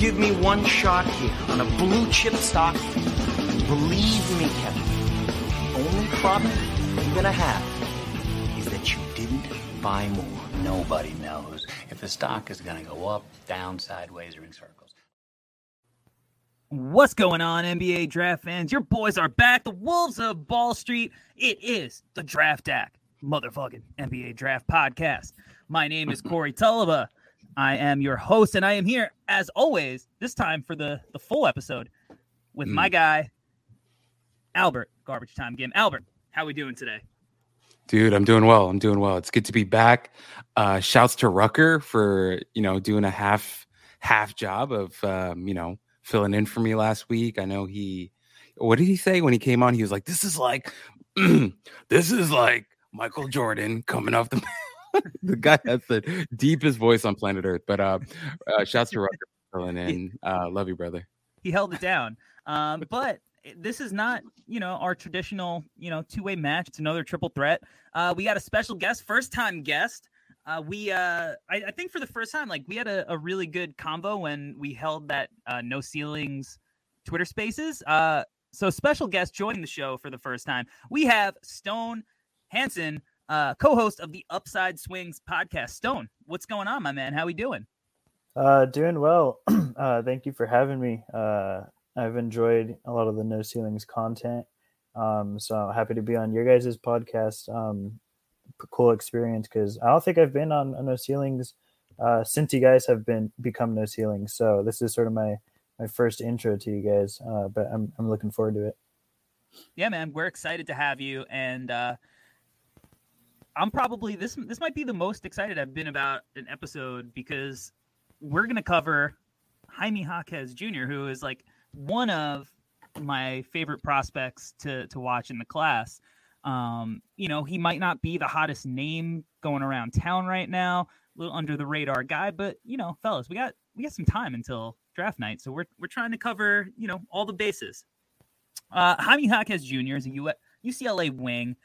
give me one shot here on a blue chip stock. Believe me, Kevin, only problem you're gonna have is that you didn't buy more. Nobody knows if the stock is gonna go up, down, sideways, or in circles. What's going on, NBA Draft fans? Your boys are back. The Wolves of Ball Street. It is the Draft Act, motherfucking NBA Draft podcast. My name is Corey Tullaba. I am your host, and I am here, as always, this time for the full episode with my guy, Albert, Garbage Time Game. Albert, how we doing today? Dude, I'm doing well. I'm doing well. It's good to be back. Shouts to Rucker for, doing a half job of, filling in for me last week. I know what did he say when he came on? He was like, this is like Michael Jordan coming off the the guy has the deepest voice on planet Earth. But shouts to Rucker for filling in. Love you, brother. He held it down. But this is not, our traditional, two-way match. It's another triple threat. We got a special guest, first-time guest. I think for the first time, we had a really good combo when we held that No Ceilings Twitter Spaces. So special guest joining the show for the first time. We have Stone Hansen, co-host of the Upside Swings podcast. Stone, what's going on, my man? How we doing? Doing well. Thank you for having me. I've enjoyed a lot of the No Ceilings content. So happy to be on your guys' podcast. Cool experience, because I don't think I've been on No Ceilings since you guys have become No Ceilings. So this is sort of my first intro to you guys, but I'm looking forward to it. Yeah, man, we're excited to have you, and I'm probably this might be the most excited I've been about an episode, because we're gonna cover Jaime Jaquez Jr., who is one of my favorite prospects to watch in the class. He might not be the hottest name going around town right now, a little under the radar guy, but fellas, we got some time until draft night, so we're trying to cover all the bases. Jaime Jaquez Jr. is a UCLA wing,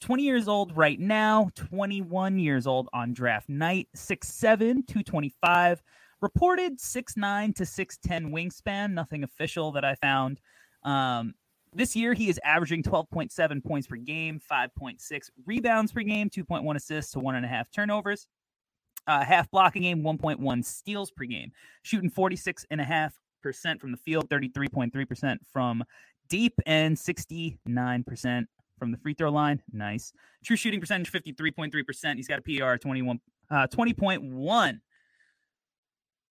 20 years old right now, 21 years old on draft night, 6'7", 225, reported 6'9 to 6'10 wingspan, nothing official that I found. This year, he is averaging 12.7 points per game, 5.6 rebounds per game, 2.1 assists to 1.5 turnovers, half block a game, 1.1 steals per game, shooting 46.5% from the field, 33.3% from deep, and 69% from the free throw line. Nice. True shooting percentage, 53.3%. He's got a PR of 20.1.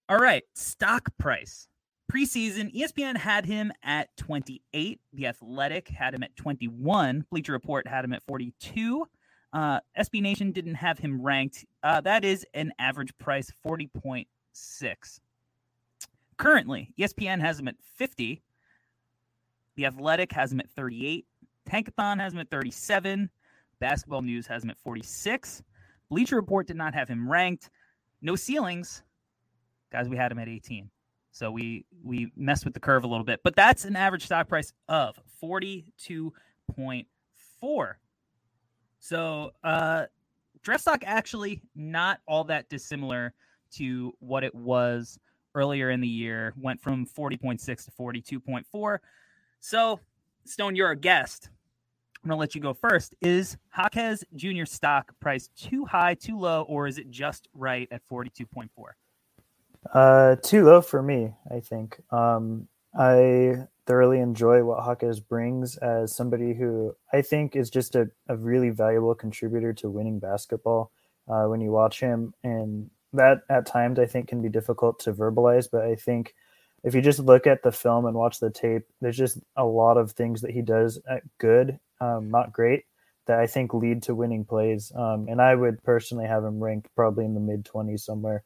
All right, stock price. Preseason, ESPN had him at 28. The Athletic had him at 21. Bleacher Report had him at 42. SB Nation didn't have him ranked. That is an average price, 40.6. Currently, ESPN has him at 50. The Athletic has him at 38. Tankathon has him at 37. Basketball News has him at 46. Bleacher Report did not have him ranked. No Ceilings, guys, we had him at 18. So we messed with the curve a little bit, but that's an average stock price of 42.4. So draft stock actually not all that dissimilar to what it was earlier in the year. Went from 40.6 to 42.4. So Stone, you're a guest. I'm gonna let you go first. Is Jaquez Jr. stock price too high, too low, or is it just right at 42.4? Too low for me, I think. I thoroughly enjoy what Jaquez brings as somebody who I think is just a really valuable contributor to winning basketball when you watch him. And that at times I think can be difficult to verbalize, but I think if you just look at the film and watch the tape, there's just a lot of things that he does at good, not great, that I think lead to winning plays. And I would personally have him ranked probably in the mid-20s somewhere.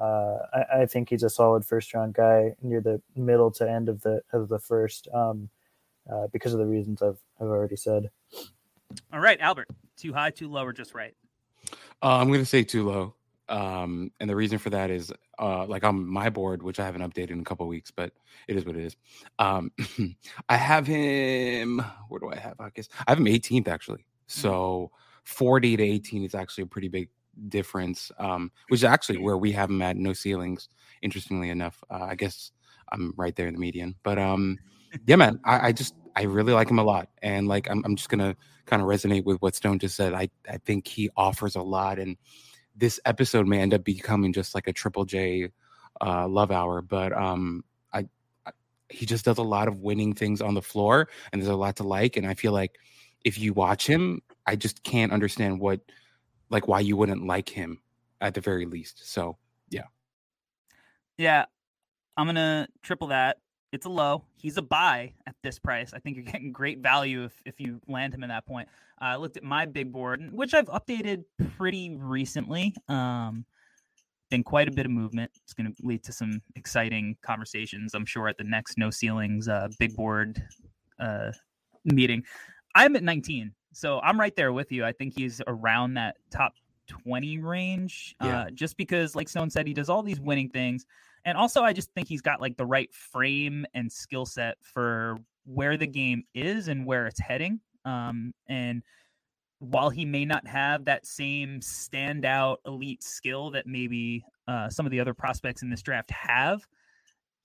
I think he's a solid first round guy near the middle to end of the first, because of the reasons I've already said. All right, Albert, too high, too low, or just right? I'm going to say too low. And the reason for that is, on my board, which I haven't updated in a couple of weeks, but it is what it is. I have him, where do I have Jaquez? I have him 18th actually. So 40 to 18 is actually a pretty big difference, which is actually where we have him at No Ceilings, interestingly enough. I guess I'm right there in the median. But yeah, man, I really like him a lot. And like I'm just gonna kind of resonate with what Stone just said. I think he offers a lot, and this episode may end up becoming just like a Triple J love hour. But he just does a lot of winning things on the floor, and there's a lot to like. And I feel like if you watch him, I just can't understand why you wouldn't like him at the very least. So yeah. Yeah. I'm going to triple that. It's a low. He's a buy at this price. I think you're getting great value if you land him at that point. I looked at my big board, which I've updated pretty recently. Been quite a bit of movement. It's going to lead to some exciting conversations, I'm sure, at the next No Ceilings big board meeting. I'm at 19, so I'm right there with you. I think he's around that top 20 range, yeah. Just because, like Stone said, he does all these winning things. And also, I just think he's got like the right frame and skill set for where the game is and where it's heading. And while he may not have that same standout elite skill that maybe some of the other prospects in this draft have,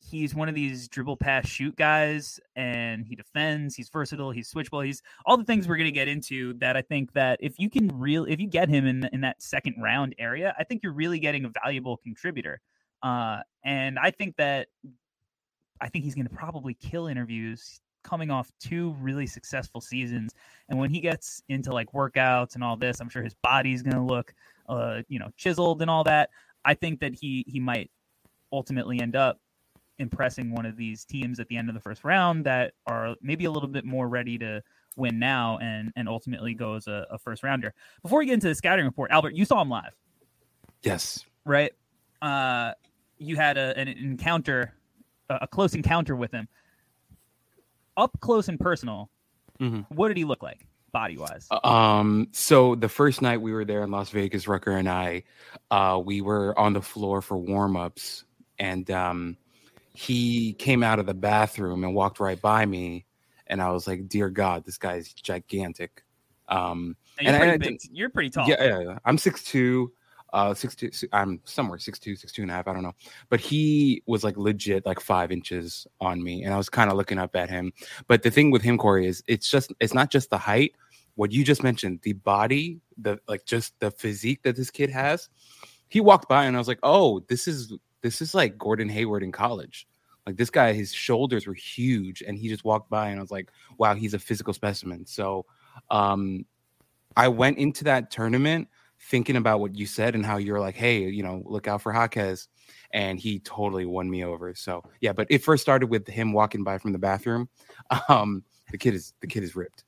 he's one of these dribble pass shoot guys, and he defends, he's versatile, he's switchable, he's all the things we're going to get into that. I think that if you get him in that second round area, I think you're really getting a valuable contributor. And I think he's going to probably kill interviews coming off two really successful seasons. And when he gets into like workouts and all this, I'm sure his body's going to look, chiseled and all that. I think that he might ultimately end up impressing one of these teams at the end of the first round that are maybe a little bit more ready to win now and ultimately go as a first rounder. Before we get into the scouting report, Albert, you saw him live. Yes. Right. You had an encounter, a close encounter with him. Up close and personal, mm-hmm. What did he look like body-wise? So the first night we were there in Las Vegas, Rucker and I, we were on the floor for warm-ups, and he came out of the bathroom and walked right by me, and I was like, dear God, this guy is gigantic. You're pretty tall. Yeah. I'm 6'2". I'm somewhere 6'2", 6'2.5. I don't know. But he was like legit, like 5 inches on me. And I was kind of looking up at him. But the thing with him, Corey, is it's not just the height. What you just mentioned, the body, just the physique that this kid has. He walked by and I was like, oh, this is like Gordon Hayward in college. Like this guy, his shoulders were huge. And he just walked by and I was like, wow, he's a physical specimen. So I went into that tournament thinking about what you said and how you're like, hey, look out for Jaquez, and he totally won me over. So yeah, but it first started with him walking by from the bathroom. The kid is ripped.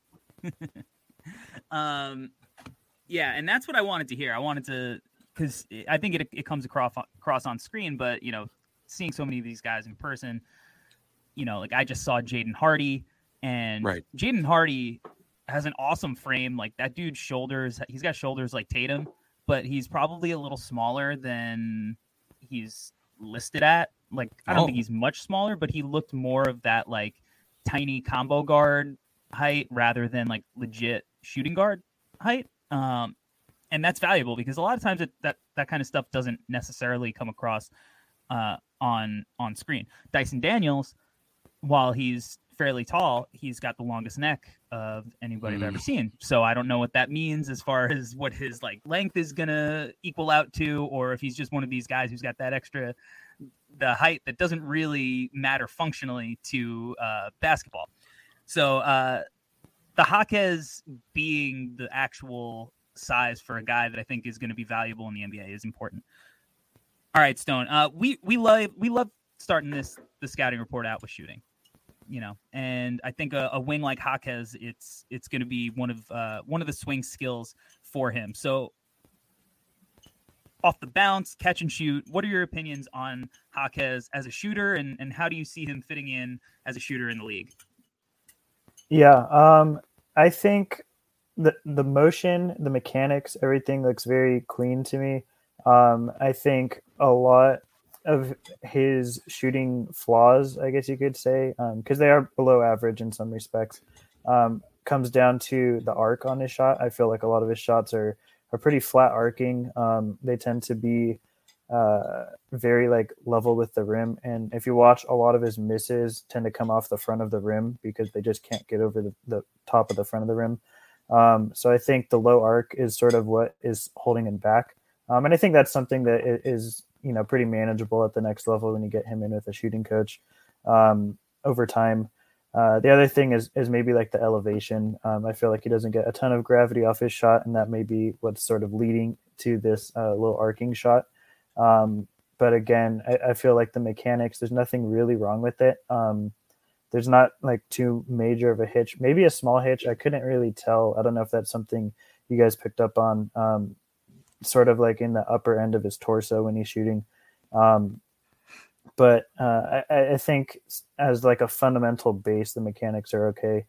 Yeah, and that's what I wanted to hear. I wanted to, because I think it comes across on screen, but seeing so many of these guys in person, like I just saw Jaden Hardy, and right. Jaden Hardy has an awesome frame. Like that dude's shoulders, he's got shoulders like Tatum, but he's probably a little smaller than he's listed at. Like I don't think he's much smaller, but he looked more of that like tiny combo guard height rather than like legit shooting guard height. And that's valuable because a lot of times that kind of stuff doesn't necessarily come across on screen. Dyson Daniels, while he's fairly tall, he's got the longest neck of anybody I've ever seen. So I don't know what that means as far as what his like length is gonna equal out to, or if he's just one of these guys who's got that extra, the height that doesn't really matter functionally to basketball. So the Jaquez being the actual size for a guy that I think is going to be valuable in the NBA is important. All right, Stone. We love starting the scouting report out with shooting. And I think a wing like Jaquez, it's going to be one of the swing skills for him. So off the bounce, catch and shoot. What are your opinions on Jaquez as a shooter, and how do you see him fitting in as a shooter in the league? Yeah, I think the motion, the mechanics, everything looks very clean to me. I think a lot of his shooting flaws, I guess you could say, because they are below average in some respects, comes down to the arc on his shot. I feel like a lot of his shots are are pretty flat arcing. They tend to be very like level with the rim. And if you watch, a lot of his misses tend to come off the front of the rim because they just can't get over the top of the front of the rim. So I think the low arc is sort of what is holding him back. And I think that's something that is, you know, pretty manageable at the next level when you get him in with a shooting coach over time. The other thing is maybe like the elevation. I feel like he doesn't get a ton of gravity off his shot, and that may be what's sort of leading to this low arcing shot. But again, I feel like the mechanics, there's nothing really wrong with it. There's not like too major of a hitch, maybe a small hitch. I couldn't really tell. I don't know if that's something you guys picked up on, sort of like in the upper end of his torso when he's shooting. But I think as like a fundamental base, the mechanics are okay.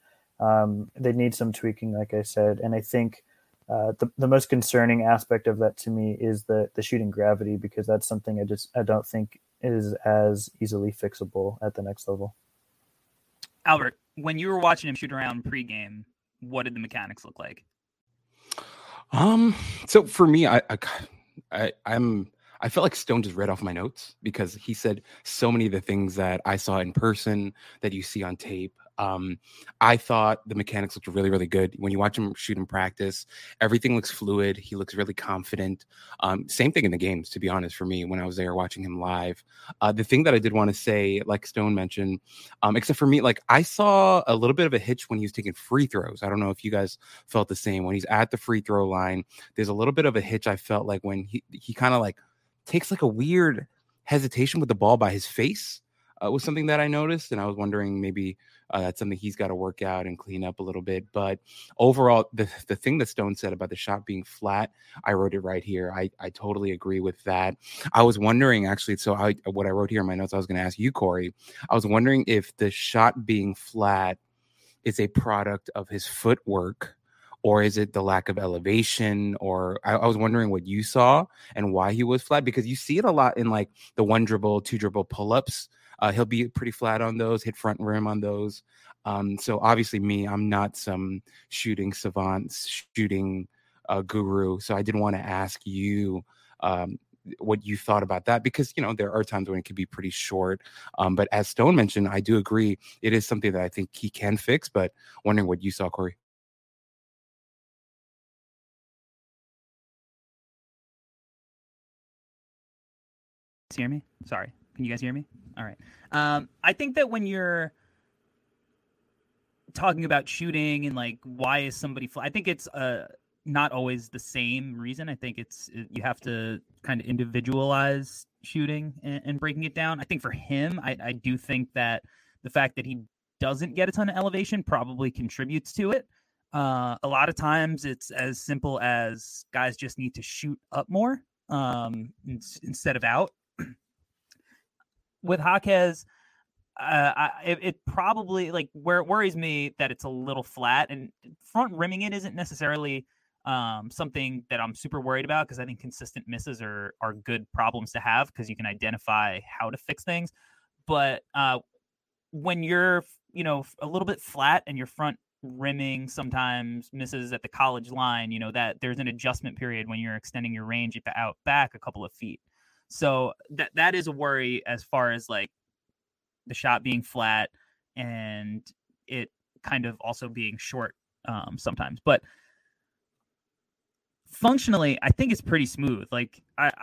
They need some tweaking, like I said. And I think the most concerning aspect of that to me is the shooting gravity, because that's something I don't think is as easily fixable at the next level. Albert, when you were watching him shoot around pregame, what did the mechanics look like? So for me, I felt like Stone just read off my notes, because he said so many of the things that I saw in person that you see on tape. I thought the mechanics looked really, really good. When you watch him shoot in practice, everything looks fluid. He looks really confident. Same thing in the games, to be honest, for me, when I was there watching him live. The thing that I did want to say, like Stone mentioned, except for me, like I saw a little bit of a hitch when he was taking free throws. I don't know if you guys felt the same. When he's at the free throw line, there's a little bit of a hitch. I felt like when he kind of like takes like a weird hesitation with the ball by his face. Was something that I noticed, and I was wondering maybe that's something he's got to work out and clean up a little bit. But overall, the thing that Stone said about the shot being flat, I wrote it right here. I totally agree with that. I was wondering, actually, what I wrote here in my notes, I was going to ask you, Corey. I was wondering if the shot being flat is a product of his footwork, or is it the lack of elevation? Or I was wondering what you saw and why he was flat, because you see it a lot in like the 1-dribble, 2-dribble pull-ups. He'll be pretty flat on those, hit front rim on those. So obviously me, I'm not some shooting savant, shooting guru. So I did want to ask you what you thought about that, because, you know, there are times when it could be pretty short. But as Stone mentioned, I do agree. It is something that I think he can fix, but wondering what you saw, Corey. Hear me? Sorry. Can you guys hear me? All right. I think that when you're talking about shooting and like, why is somebody flat? I think it's not always the same reason. I think you have to kind of individualize shooting and breaking it down. I think for him, I do think that the fact that he doesn't get a ton of elevation probably contributes to it. A lot of times it's as simple as guys just need to shoot up more instead of out. With Jaquez, it probably, like, where it worries me that it's a little flat, and front rimming it isn't necessarily something that I'm super worried about, because I think consistent misses are good problems to have, because you can identify how to fix things. But when you're, you know, a little bit flat and your front rimming sometimes misses at the college line, you know, that there's an adjustment period when you're extending your range out back a couple of feet. So that is a worry as far as like the shot being flat and it kind of also being short sometimes. But functionally, I think it's pretty smooth. Like I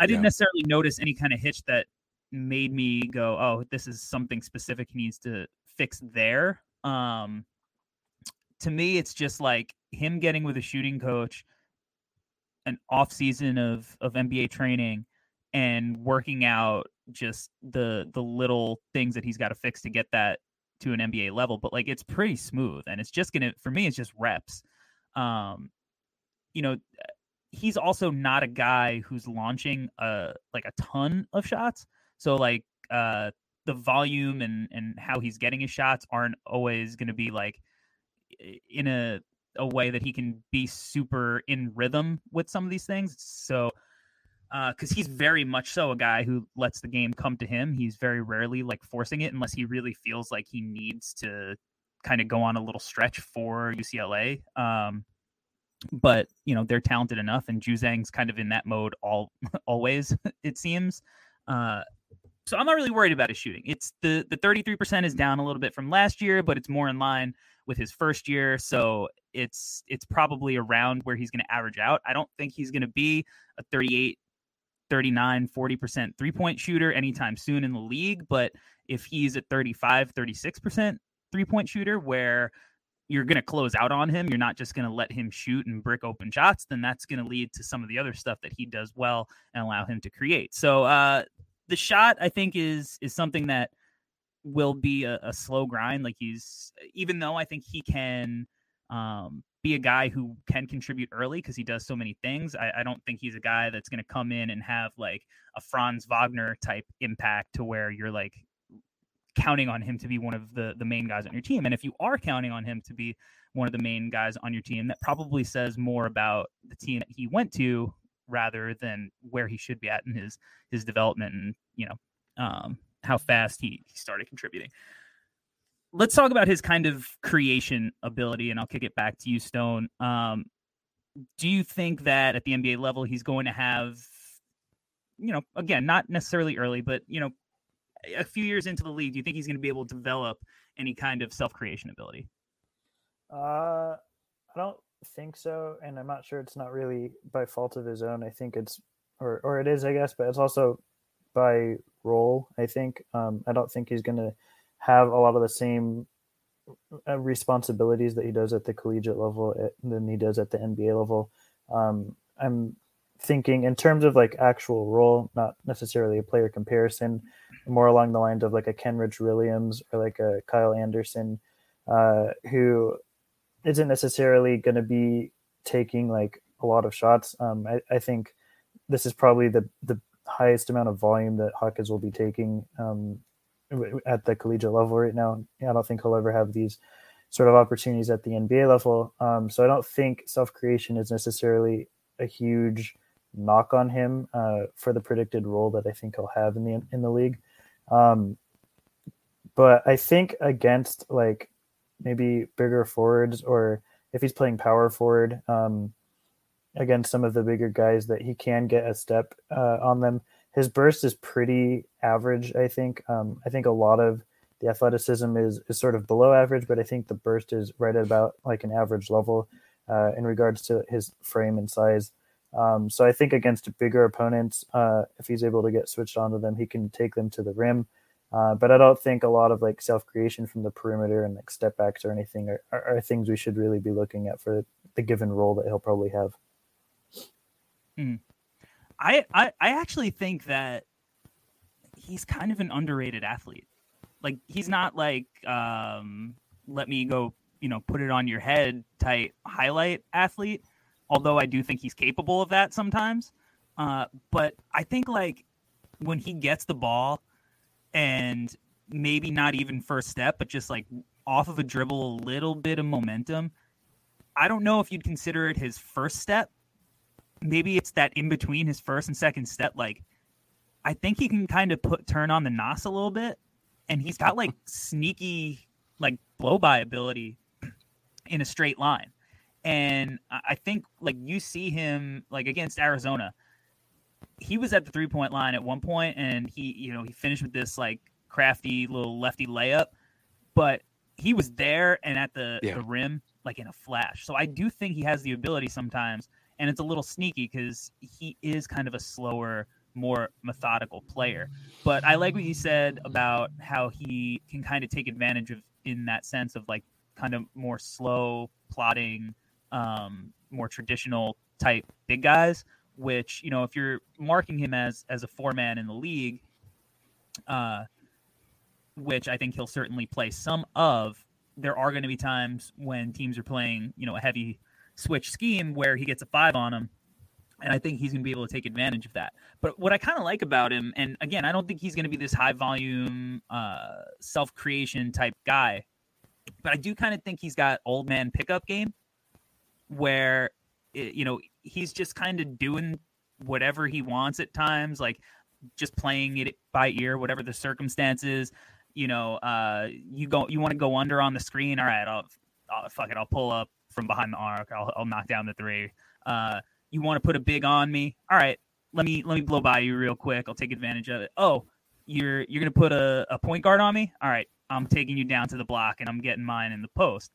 didn't necessarily notice any kind of hitch that made me go, oh, this is something specific he needs to fix there. To me, it's just like him getting with a shooting coach, an off season of NBA training, and working out just the little things that he's got to fix to get that to an NBA level. But like, it's pretty smooth, and it's just going to, for me, it's just reps. You know, he's also not a guy who's launching like a ton of shots. So like the volume and how he's getting his shots aren't always going to be like in a way that he can be super in rhythm with some of these things. So, because he's very much so a guy who lets the game come to him. He's very rarely like forcing it unless he really feels like he needs to kind of go on a little stretch for UCLA. But, you know, they're talented enough, and Juzang's kind of in that mode always, it seems. So I'm not really worried about his shooting. It's the 33% is down a little bit from last year, but it's more in line with his first year. So it's probably around where he's going to average out. I don't think he's going to be a 38, 39, 40% three-point shooter anytime soon in the league. But if he's a 35, 36% three-point shooter where you're going to close out on him, you're not just going to let him shoot and brick open shots, then that's going to lead to some of the other stuff that he does well and allow him to create. So, the shot, I think, is something that will be a slow grind. Like, even though I think he can be a guy who can contribute early because he does so many things, I don't think he's a guy that's going to come in and have like a Franz Wagner type impact to where you're like counting on him to be one of the main guys on your team. And if you are counting on him to be one of the main guys on your team, that probably says more about the team that he went to rather than where he should be at in his development and, you know, how fast he started contributing. Let's talk about his kind of creation ability, and I'll kick it back to you, Stone. Do you think that at the NBA level, he's going to have, you know, again, not necessarily early, but, you know, a few years into the league, do you think he's going to be able to develop any kind of self-creation ability? I don't think so, and I'm not sure. It's not really by fault of his own. I think it's or it is, I guess, but it's also by role, I think. I don't think he's going to have a lot of the same responsibilities that he does at the collegiate level than he does at the NBA level. I'm thinking in terms of like actual role, not necessarily a player comparison, more along the lines of like a Kenrich Williams or like a Kyle Anderson, who isn't necessarily going to be taking like a lot of shots. I think this is probably the highest amount of volume that Jaquez will be taking at the collegiate level right now. I don't think he'll ever have these sort of opportunities at the NBA level. So I don't think self-creation is necessarily a huge knock on him for the predicted role that I think he'll have in the league. But I think against like maybe bigger forwards, or if he's playing power forward, against some of the bigger guys that he can get a step on them, his burst is pretty average, I think. I think a lot of the athleticism is sort of below average, but I think the burst is right about like an average level in regards to his frame and size. So I think against bigger opponents, if he's able to get switched onto them, he can take them to the rim. But I don't think a lot of like self-creation from the perimeter and like step backs or anything are things we should really be looking at for the given role that he'll probably have. Mm. I actually think that he's kind of an underrated athlete. Like, he's not like, let me go, you know, put it on your head type highlight athlete. Although I do think he's capable of that sometimes. But I think like when he gets the ball, and maybe not even first step, but just like off of a dribble, a little bit of momentum. I don't know if you'd consider it his first step. Maybe it's that in between his first and second step. Like, I think he can kind of turn on the nos a little bit, and he's got like sneaky, like blow by ability in a straight line. And I think like you see him like against Arizona, he was at the 3-point line at one point, and he, you know, he finished with this like crafty little lefty layup, but he was there and at the rim, like in a flash. So I do think he has the ability sometimes, and it's a little sneaky because he is kind of a slower, more methodical player. But I like what you said about how he can kind of take advantage of, in that sense of like kind of more slow plotting, more traditional type big guys, which, you know, if you're marking him as a four-man in the league, which I think he'll certainly play some of, there are going to be times when teams are playing, you know, a heavy switch scheme where he gets a five on him, and I think he's going to be able to take advantage of that. But what I kind of like about him, and again, I don't think he's going to be this high-volume, self-creation type guy, but I do kind of think he's got old man pickup game where, you know, he's just kind of doing whatever he wants at times, like just playing it by ear, whatever the circumstances. You know, you want to go under on the screen. All right, I'll fuck it. I'll pull up from behind the arc. I'll knock down the three. You want to put a big on me? All right, let me blow by you real quick. I'll take advantage of it. Oh, you're going to put a point guard on me? All right, I'm taking you down to the block, and I'm getting mine in the post.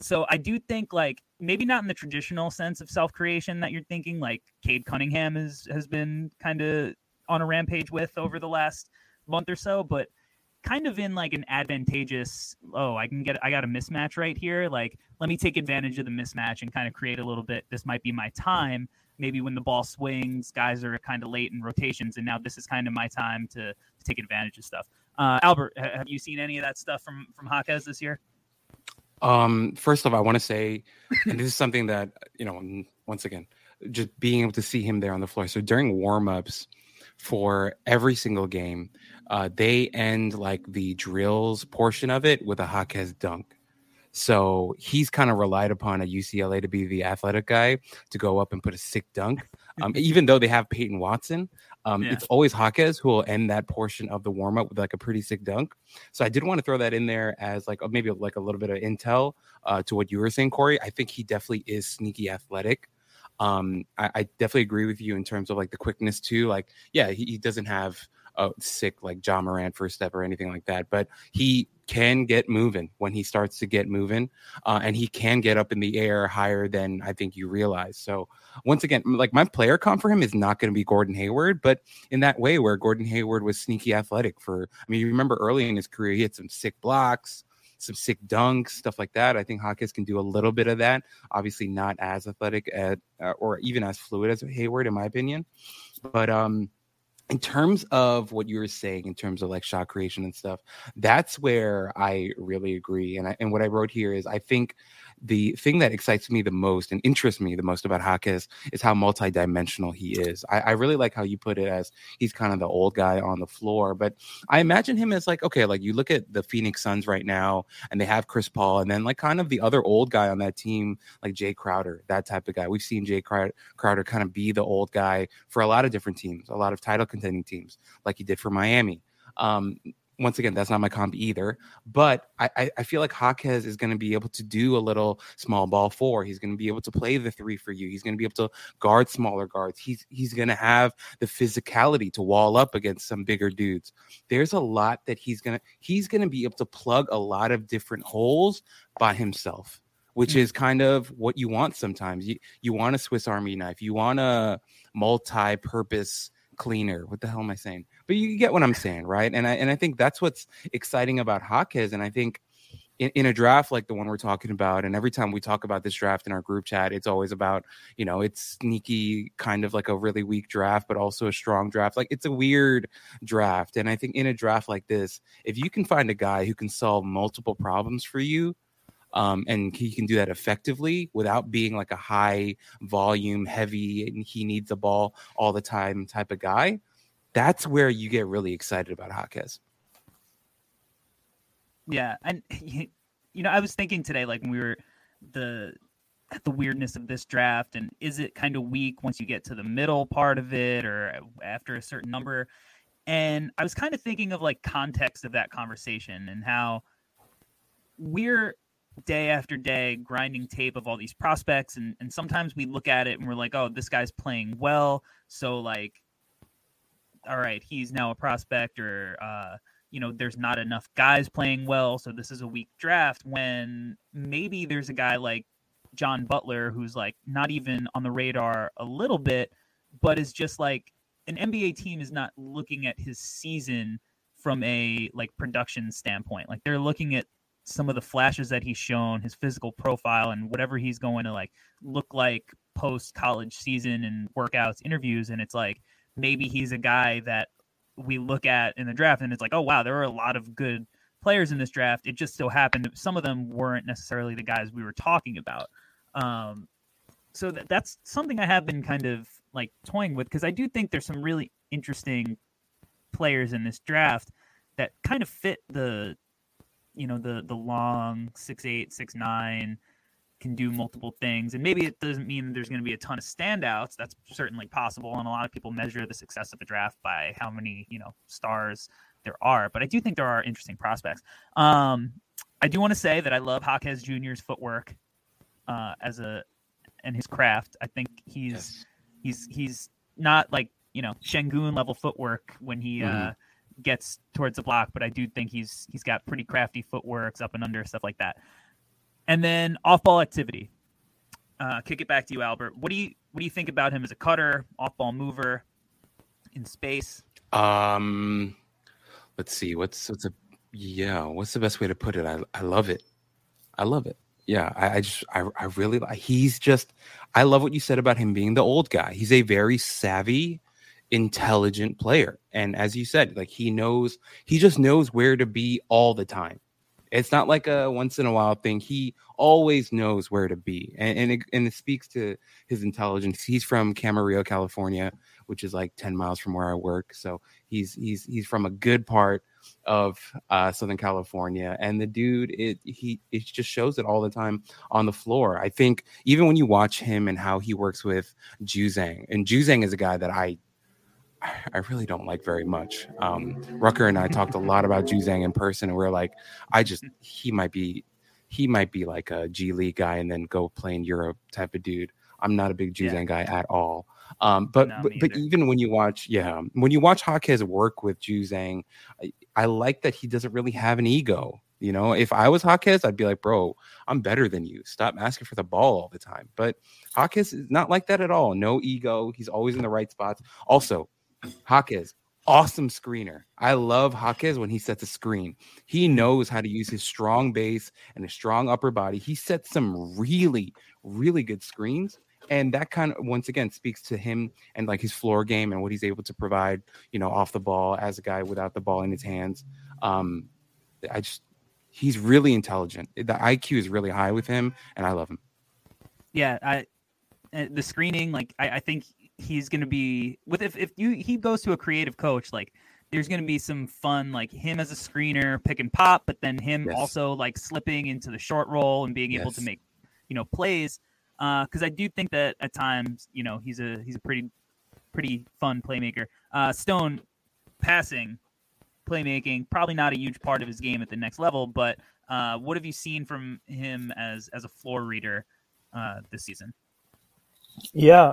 So I do think, like, maybe not in the traditional sense of self-creation that you're thinking, like Cade Cunningham has been kind of on a rampage with over the last month or so, but kind of in like an advantageous, I got a mismatch right here. Like, let me take advantage of the mismatch and kind of create a little bit. This might be my time. Maybe when the ball swings, guys are kind of late in rotations, and now this is kind of my time to take advantage of stuff. Albert, have you seen any of that stuff from Jaquez this year? First off, I want to say, and this is something that, you know, once again, just being able to see him there on the floor. So during warmups for every single game, they end like the drills portion of it with a Jaquez dunk. So he's kind of relied upon at UCLA to be the athletic guy to go up and put a sick dunk. Even though they have Peyton Watson, It's always Jaquez who will end that portion of the warm up with like a pretty sick dunk. So I did want to throw that in there as like maybe like a little bit of intel to what you were saying, Corey. I think he definitely is sneaky athletic. I definitely agree with you in terms of like the quickness too. Like, yeah, he doesn't have a sick like Ja Morant first step or anything like that, but he can get moving when he starts to get moving, and he can get up in the air higher than I think you realize. So once again, like my player comp for him is not going to be Gordon Hayward, but in that way where Gordon Hayward was sneaky athletic for, I mean, you remember early in his career, he had some sick blocks, some sick dunks, stuff like that. I think Jaquez can do a little bit of that. Obviously not as athletic or even as fluid as Hayward, in my opinion. But in terms of what you were saying, in terms of like shot creation and stuff, that's where I really agree. And what I wrote here is I think the thing that excites me the most and interests me the most about Jaquez is how multidimensional he is. I really like how you put it as he's kind of the old guy on the floor, but I imagine him as like, okay, like you look at the Phoenix Suns right now and they have Chris Paul and then like kind of the other old guy on that team, like Jay Crowder, that type of guy. We've seen Jay Crowder kind of be the old guy for a lot of different teams, a lot of title contending teams like he did for Miami. Once again, that's not my comp either, but I feel like Jaquez is going to be able to do a little small ball four. He's going to be able to play the three for you. He's going to be able to guard smaller guards. He's going to have the physicality to wall up against some bigger dudes. There's a lot that he's going to be able to plug a lot of different holes by himself, which is kind of what you want sometimes. You want a Swiss Army knife. You want a multi-purpose cleaner. What the hell am I saying? But you get what I'm saying, right? And I think that's what's exciting about Jaquez. And I think in a draft like the one we're talking about, and every time we talk about this draft in our group chat, it's always about, you know, it's sneaky, kind of like a really weak draft, but also a strong draft. Like, it's a weird draft. And I think in a draft like this, if you can find a guy who can solve multiple problems for you, and he can do that effectively without being like a high volume, heavy, and he needs the ball all the time type of guy, that's where you get really excited about Jaquez. Yeah. And, you know, I was thinking today, like when we were at the weirdness of this draft, and is it kind of weak once you get to the middle part of it or after a certain number? And I was kind of thinking of like context of that conversation and how we're day after day grinding tape of all these prospects, and sometimes we look at it and we're like, oh, this guy's playing well, so like, all right, he's now a prospect, or you know, there's not enough guys playing well, so this is a weak draft, when maybe there's a guy like John Butler who's like not even on the radar a little bit, but is just like, an NBA team is not looking at his season from a like production standpoint. Like, they're looking at some of the flashes that he's shown, his physical profile, and whatever he's going to like look like post college season and workouts, interviews. And it's like, maybe he's a guy that we look at in the draft and it's like, oh wow, there were a lot of good players in this draft. It just so happened that some of them weren't necessarily the guys we were talking about. So that's something I have been kind of like toying with, because I do think there's some really interesting players in this draft that kind of fit the, you know, the long 6'8", 6'9", can do multiple things. And maybe it doesn't mean there's going to be a ton of standouts. That's certainly possible. And a lot of people measure the success of a draft by how many, you know, stars there are. But I do think there are interesting prospects. I do want to say that I love Jaquez Jr.'s footwork. and his craft. I think he's not like, you know, Şengün level footwork when he gets towards the block, but I do think he's got pretty crafty footworks up and under, stuff like that. And then off ball activity. Kick it back to you, Albert. What do you think about him as a cutter, off ball mover in space? Let's see. What's the best way to put it? I love it. I love it. Yeah, I love what you said about him being the old guy. He's a very savvy, intelligent player. And as you said, like he just knows where to be all the time. It's not like a once in a while thing. He always knows where to be. And it speaks to his intelligence. He's from Camarillo, California, which is like 10 miles from where I work. So he's from a good part of Southern California. And the dude, it just shows it all the time on the floor. I think even when you watch him and how he works with Juzang, and Juzang is a guy that I really don't like very much. Rucker and I talked a lot about Juzang in person, and we're like, he might be like a G League guy and then go play in Europe type of dude. I'm not a big Juzang guy at all. But even when you watch, Jaquez work with Juzang, I like that he doesn't really have an ego. You know, if I was Jaquez, I'd be like, bro, I'm better than you. Stop asking for the ball all the time. But Jaquez is not like that at all. No ego. He's always in the right spots. Also, Jaquez, awesome screener. I love Jaquez when he sets a screen. He knows how to use his strong base and his strong upper body. He sets some really, really good screens. And that kind of, once again, speaks to him and like his floor game and what he's able to provide, you know, off the ball as a guy without the ball in his hands. He's really intelligent. The IQ is really high with him, and I love him. Yeah. The screening, like, I think he's going to be with, if he goes to a creative coach, like there's going to be some fun, like him as a screener, pick and pop, but then him also like slipping into the short roll and being able to make, you know, plays. 'Cause I do think that at times, you know, he's a pretty fun playmaker. Stone, passing, playmaking, probably not a huge part of his game at the next level, but what have you seen from him as a floor reader this season? Yeah,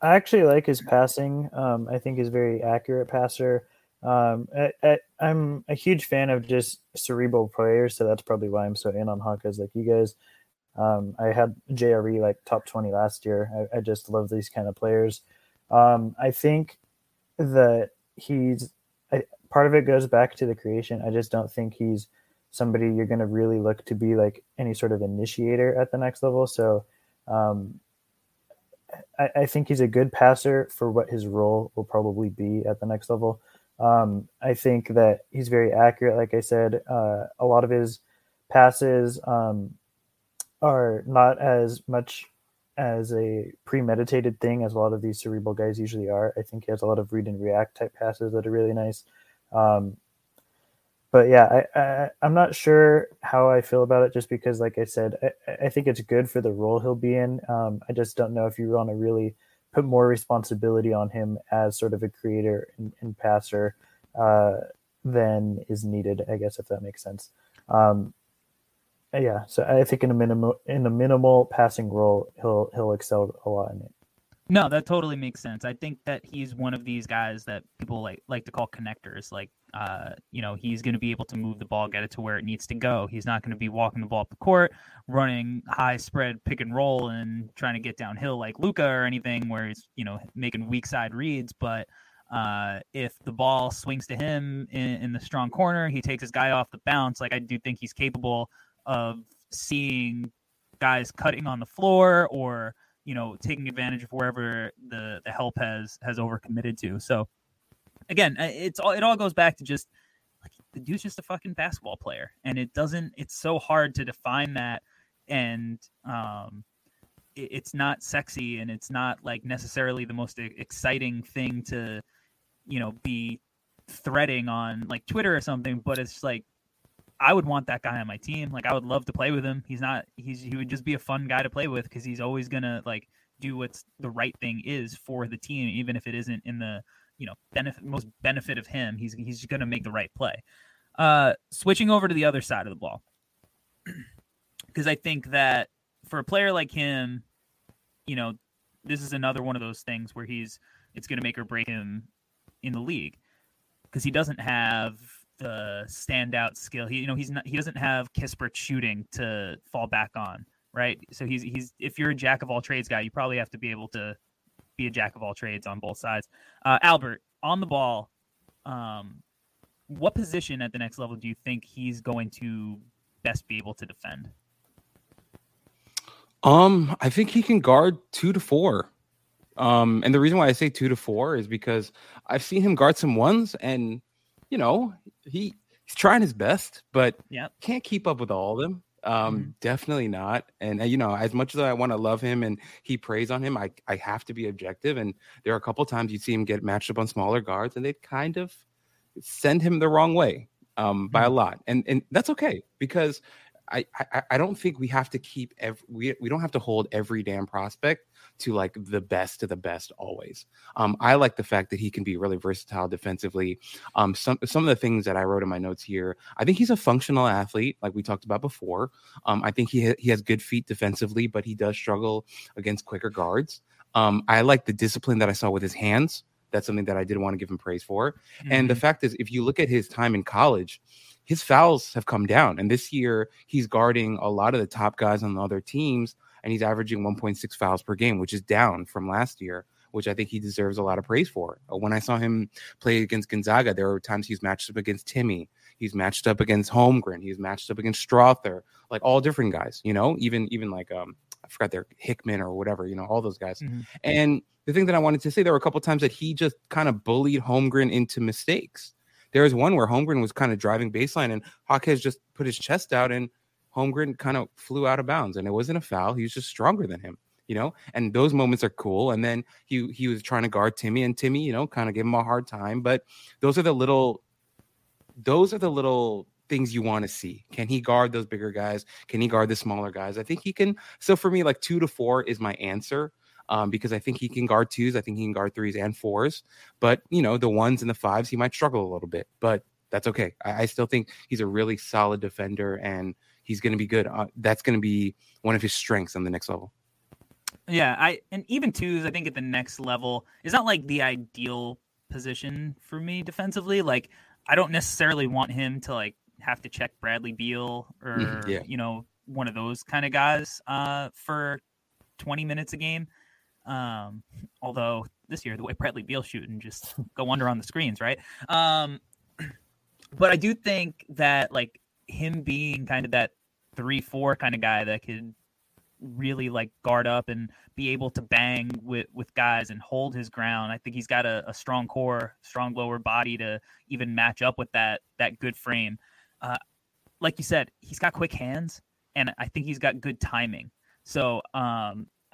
I actually like his passing. I think he's a very accurate passer. I'm a huge fan of just cerebral players, so that's probably why I'm so in on Jaquez like you guys. I had JRE like top 20 last year. I just love these kind of players. I think that part of it goes back to the creation. I just don't think he's somebody you're going to really look to be like any sort of initiator at the next level. So I think he's a good passer for what his role will probably be at the next level. I think that he's very accurate. Like I said, a lot of his passes are not as much as a premeditated thing as a lot of these cerebral guys usually are. I think he has a lot of read and react type passes that are really nice. But yeah, I'm not sure how I feel about it just because, like I said, I think it's good for the role he'll be in. I just don't know if you want to really put more responsibility on him as sort of a creator and passer than is needed, I guess, if that makes sense. Yeah, so I think in a minimal passing role, he'll excel a lot in it. No, that totally makes sense. I think that he's one of these guys that people like to call connectors. Like, you know, he's going to be able to move the ball, get it to where it needs to go. He's not going to be walking the ball up the court, running high spread pick and roll and trying to get downhill like Luka or anything where he's, you know, making weak side reads. But if the ball swings to him in the strong corner, he takes his guy off the bounce. Like, I do think he's capable of seeing guys cutting on the floor or, you know, taking advantage of wherever the help has overcommitted to. So again, it all goes back to just like the dude's just a fucking basketball player, and it's so hard to define that. And it's not sexy, and it's not like necessarily the most exciting thing to, you know, be threading on like Twitter or something, but it's like, I would want that guy on my team. Like, I would love to play with him. He would just be a fun guy to play with because he's always going to like do what's the right thing is for the team. Even if it isn't in the, you know, most benefit of him, he's going to make the right play. Switching over to the other side of the ball. Because I think that for a player like him, you know, this is another one of those things where it's going to make or break him in the league because he doesn't have the standout skill. He doesn't have Kispert shooting to fall back on, right? So he's if you're a jack of all trades guy, you probably have to be able to be a jack of all trades on both sides. Albert, on the ball, what position at the next level do you think he's going to best be able to defend? I think he can guard 2 to 4. And the reason why I say 2 to 4 is because I've seen him guard some ones, and you know he's trying his best, but can't keep up with all of them. Definitely not. And you know, as much as I want to love him and he preys on him, I have to be objective. And there are a couple times you see him get matched up on smaller guards, and they kind of send him the wrong way by a lot, and that's okay because I don't think we have to keep we don't have to hold every damn prospect to like the best of the best always. I like the fact that he can be really versatile defensively. Some of the things that I wrote in my notes here, I think he's a functional athlete, like we talked about before. I think he has good feet defensively, but he does struggle against quicker guards. I like the discipline that I saw with his hands. That's something that I did want to give him praise for. Mm-hmm. And the fact is, if you look at his time in college, his fouls have come down. And this year, he's guarding a lot of the top guys on the other teams, and he's averaging 1.6 fouls per game, which is down from last year, which I think he deserves a lot of praise for. When I saw him play against Gonzaga, there were times he's matched up against Timmy. He's matched up against Holmgren. He's matched up against Strother, like all different guys, you know, even like I forgot their Hickman or whatever, you know, all those guys. Mm-hmm. And the thing that I wanted to say, there were a couple of times that he just kind of bullied Holmgren into mistakes. There was one where Holmgren was kind of driving baseline and Jaquez just put his chest out and Holmgren kind of flew out of bounds, and it wasn't a foul. He was just stronger than him, you know, and those moments are cool. And then he was trying to guard Timmy, and Timmy, you know, kind of gave him a hard time, but those are the little things you want to see. Can he guard those bigger guys? Can he guard the smaller guys? I think he can. So for me, like 2 to 4 is my answer. Because I think he can guard 2s. I think he can guard 3s and 4s. But, you know, the 1s and the 5s, he might struggle a little bit. But that's okay. I still think he's a really solid defender, and he's going to be good. That's going to be one of his strengths on the next level. Yeah, and even 2s, I think at the next level, it's not like the ideal position for me defensively. Like, I don't necessarily want him to, like, have to check Bradley Beal or, you know, one of those kind of guys for 20 minutes a game. Although this year, the way Bradley Beal's shooting, just go under on the screens, right? But I do think that like him being kind of that 3-4 kind of guy that could really like guard up and be able to bang with guys and hold his ground. I think he's got a strong core, strong lower body to even match up with that good frame. Like you said, he's got quick hands, and I think he's got good timing. So,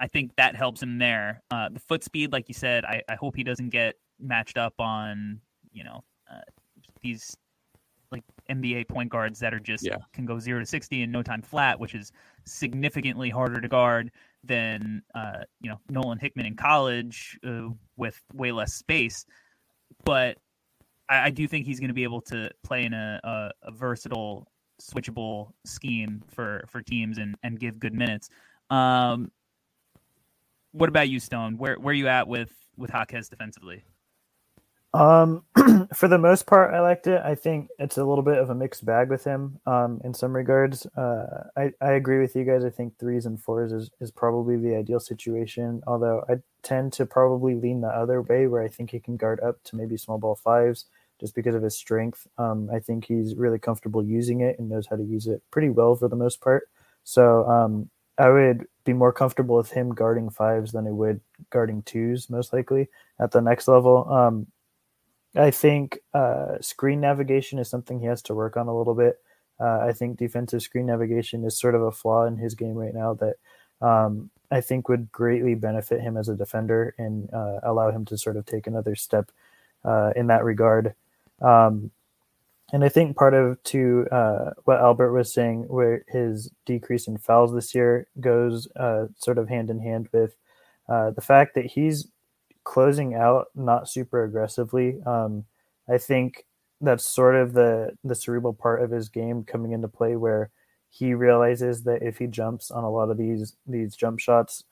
I think that helps him there. The foot speed, like you said, I hope he doesn't get matched up on, you know, these like NBA point guards that are just can go 0 to 60 in no time flat, which is significantly harder to guard than, you know, Nolan Hickman in college with way less space. But I do think he's going to be able to play in a versatile, switchable scheme for teams and give good minutes. What about you, Stone? Where are you at with Jaquez defensively? For the most part, I liked it. I think it's a little bit of a mixed bag with him in some regards. I agree with you guys. I think 3s and 4s is probably the ideal situation, although I tend to probably lean the other way where I think he can guard up to maybe small ball 5s just because of his strength. I think he's really comfortable using it and knows how to use it pretty well for the most part. So I would be more comfortable with him guarding 5s than I would guarding 2s, most likely at the next level. I think screen navigation is something he has to work on a little bit. I think defensive screen navigation is sort of a flaw in his game right now that I think would greatly benefit him as a defender and allow him to sort of take another step in that regard. And I think part of what Albert was saying, where his decrease in fouls this year goes sort of hand in hand with the fact that he's closing out not super aggressively. I think that's sort of the cerebral part of his game coming into play where he realizes that if he jumps on a lot of these jump shots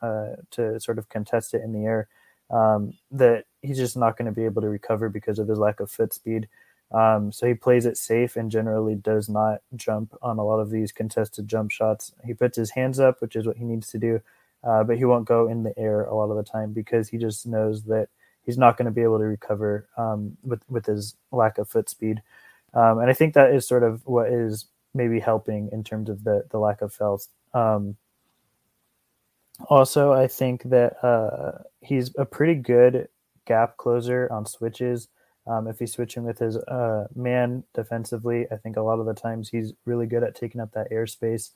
to sort of contest it in the air, that he's just not going to be able to recover because of his lack of foot speed. So he plays it safe and generally does not jump on a lot of these contested jump shots. He puts his hands up, which is what he needs to do, but he won't go in the air a lot of the time because he just knows that he's not going to be able to recover with his lack of foot speed. And I think that is sort of what is maybe helping in terms of the lack of fouls. Also, I think that he's a pretty good gap closer on switches. If he's switching with his man defensively, I think a lot of the times he's really good at taking up that airspace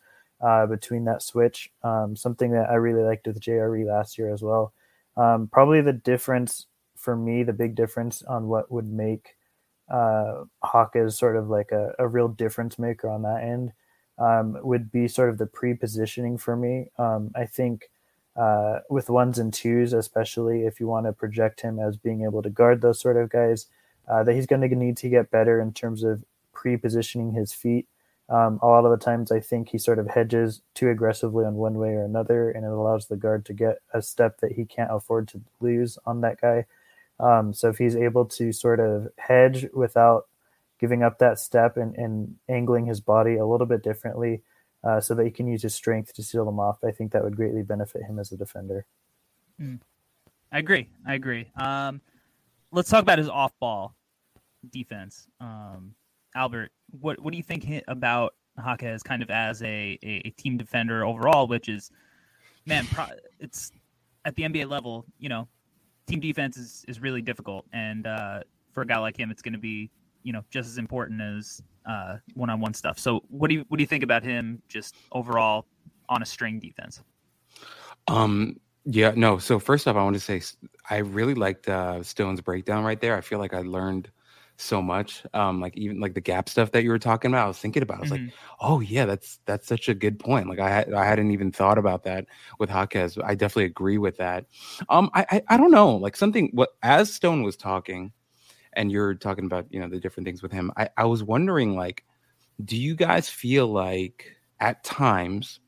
between that switch, something that I really liked with JRE last year as well. Probably the difference for me, the big difference on what would make Hawkes sort of like a real difference maker on that end would be sort of the pre-positioning for me. I think with ones and twos, especially if you want to project him as being able to guard those sort of guys, that he's going to need to get better in terms of pre-positioning his feet. A lot of the times I think he sort of hedges too aggressively on one way or another, and it allows the guard to get a step that he can't afford to lose on that guy. So if he's able to sort of hedge without giving up that step and angling his body a little bit differently, so that he can use his strength to seal them off, I think that would greatly benefit him as a defender. I agree. Let's talk about his off-ball defense. Albert, what do you think about Jaquez kind of as a team defender overall, which is, man, it's at the NBA level, you know, team defense is really difficult. And for a guy like him, it's going to be, you know, just as important as one-on-one stuff. So what do you think about him just overall on a string defense? So first off, I want to say I really liked Stone's breakdown right there. I feel like I learned so much. Like even like the gap stuff that you were talking about, I was thinking about. I was like, oh yeah, that's such a good point. Like I hadn't even thought about that with Jaquez. I definitely agree with that. I don't know, like as Stone was talking, and you're talking about, you know, the different things with him, I was wondering, like, do you guys feel like at times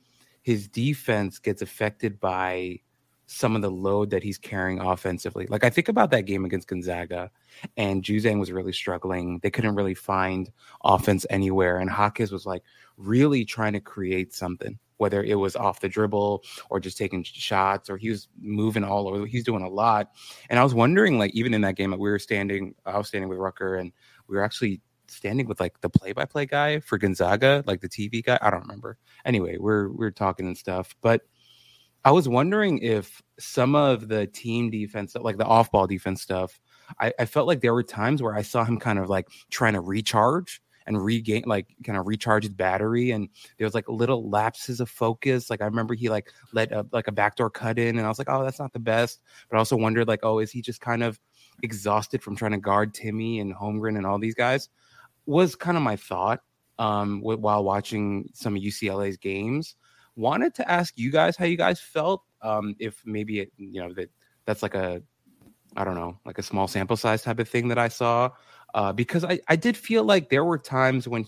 his defense gets affected by some of the load that he's carrying offensively? Like, I think about that game against Gonzaga, and Juzang was really struggling. They couldn't really find offense anywhere, and Jaquez was, like, really trying to create something, whether it was off the dribble or just taking shots, or he was moving all over. He's doing a lot. And I was wondering, like, even in that game, like I was standing with Rucker, and we were actually standing with like the play-by-play guy for Gonzaga, like the TV guy. I don't remember. Anyway, we're talking and stuff. But I was wondering if some of the team defense, like the off-ball defense stuff, I felt like there were times where I saw him kind of like trying to recharge and regain, like kind of recharge his battery, and there was like little lapses of focus. Like I remember he like let a backdoor cut in, and I was like, oh, that's not the best. But I also wondered, like, oh, is he just kind of exhausted from trying to guard Timmy and Holmgren and all these guys? Was kind of my thought while watching some of UCLA's games. Wanted to ask you guys how you guys felt, if maybe it, you know, that's like a, I don't know, like a small sample size type of thing that I saw. Because I did feel like there were times when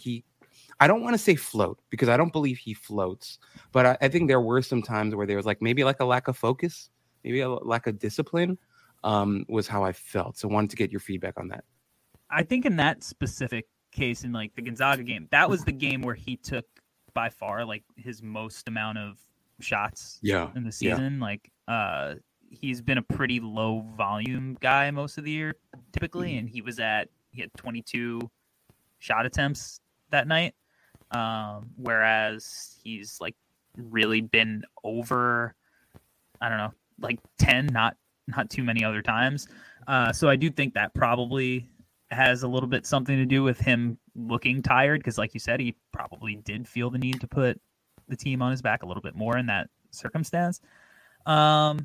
I don't want to say float, because I don't believe he floats, but I think there were some times where there was like maybe like a lack of focus, maybe a lack of discipline, was how I felt. So I wanted to get your feedback on that. I think in that specific case, in like the Gonzaga game, that was the game where he took by far like his most amount of shots in the season. Like he's been a pretty low volume guy most of the year typically, and he had 22 shot attempts that night, whereas he's like really been over, I don't know, like 10, not too many other times. So I do think that probably has a little bit something to do with him looking tired, because like you said, he probably did feel the need to put the team on his back a little bit more in that circumstance. I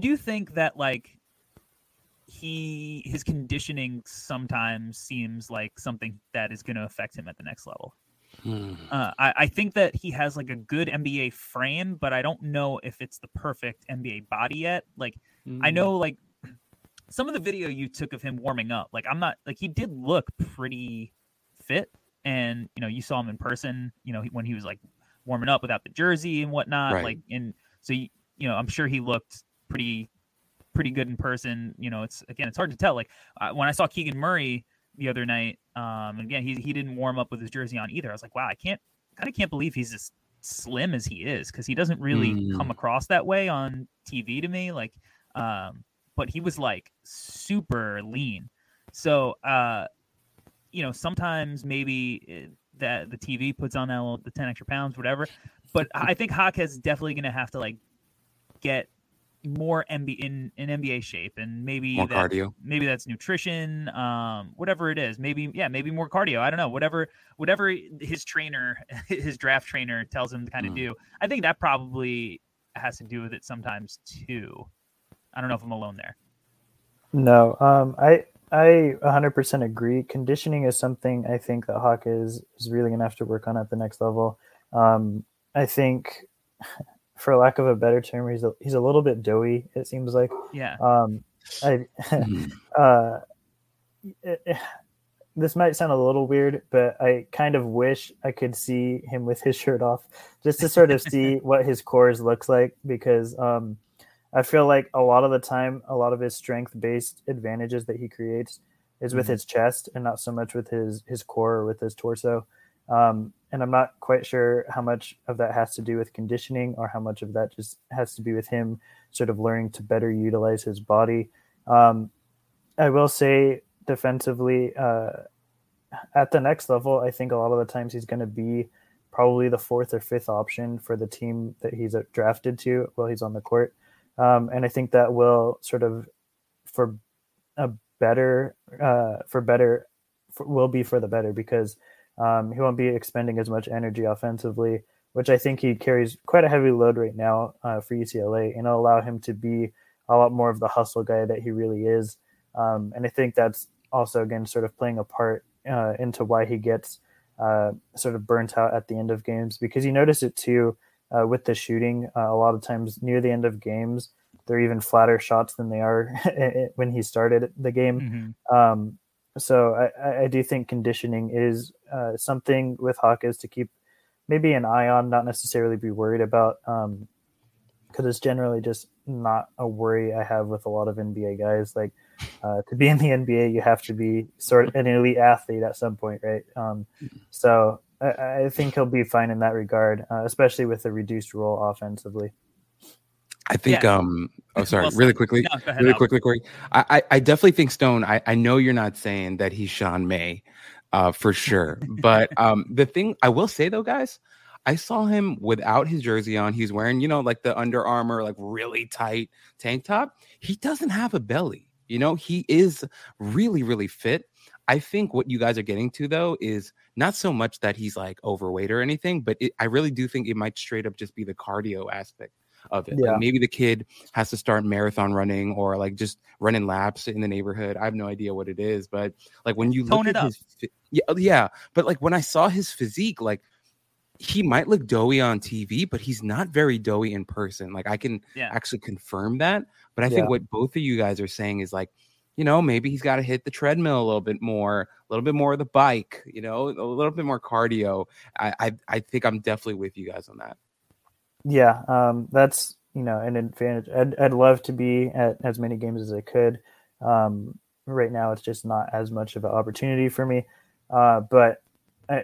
do think that like his conditioning sometimes seems like something that is going to affect him at the next level. I think that he has like a good NBA frame, but I don't know if it's the perfect NBA body yet. Like I know like some of the video you took of him warming up, like I'm not like, he did look pretty fit And, you know, you saw him in person, you know, when he was like warming up without the jersey and whatnot. Right. Like, and so, you know, I'm sure he looked pretty good in person. You know, it's, again, it's hard to tell. Like when I saw Keegan Murray the other night, again, he didn't warm up with his jersey on either. I was like, wow, I kind of can't believe he's as slim as he is. 'Cause he doesn't really come across that way on TV to me. Like, but he was like super lean. So, you know, sometimes maybe that the TV puts on that little, the 10 extra pounds, whatever. But I think Jaquez is definitely going to have to like get more NBA shape, and maybe more cardio. Maybe that's nutrition, whatever it is. Maybe more cardio. I don't know. Whatever his draft trainer tells him to kind of do. I think that probably has to do with it sometimes too. I don't know if I'm alone there. No, I 100% agree. Conditioning is something I think that Jaquez is really going to have to work on at the next level. I think, for lack of a better term, he's a little bit doughy, it seems like. Yeah. This might sound a little weird, but I kind of wish I could see him with his shirt off just to sort of see what his cores looks like, because I feel like a lot of the time, a lot of his strength-based advantages that he creates is with his chest and not so much with his core or with his torso. And I'm not quite sure how much of that has to do with conditioning or how much of that just has to be with him sort of learning to better utilize his body. I will say defensively, at the next level, I think a lot of the times he's going to be probably the fourth or fifth option for the team that he's drafted to while he's on the court. And I think that will sort of for the better, because he won't be expending as much energy offensively, which I think he carries quite a heavy load right now for UCLA, and it'll allow him to be a lot more of the hustle guy that he really is. And I think that's also, again, sort of playing a part into why he gets sort of burnt out at the end of games, because you notice it too. With the shooting, a lot of times near the end of games, they're even flatter shots than they are when he started the game. Mm-hmm. So I do think conditioning is something with Jaquez to keep maybe an eye on, not necessarily be worried about, because it's generally just not a worry I have with a lot of NBA guys. Like to be in the NBA, you have to be sort of an elite athlete at some point, right? So I think he'll be fine in that regard, especially with the reduced role offensively. I think, really quickly, Corey. I definitely think Stone, I know you're not saying that he's Sean May for sure. But the thing I will say though, guys, I saw him without his jersey on. He's wearing, you know, like the Under Armour, like really tight tank top. He doesn't have a belly, you know, he is really, really fit. I think what you guys are getting to, though, is not so much that he's like overweight or anything, but I really do think it might straight up just be the cardio aspect of it. Yeah. Like maybe the kid has to start marathon running or like just running laps in the neighborhood. I have no idea what it is, but like when you look at his, yeah. But like when I saw his physique, like he might look doughy on TV, but he's not very doughy in person. Like I can actually confirm that. But I think what both of you guys are saying is like, you know, maybe he's got to hit the treadmill a little bit more of the bike, you know, a little bit more cardio. I think I'm definitely with you guys on that. Yeah, that's, you know, an advantage. I'd love to be at as many games as I could. Right now, it's just not as much of an opportunity for me. But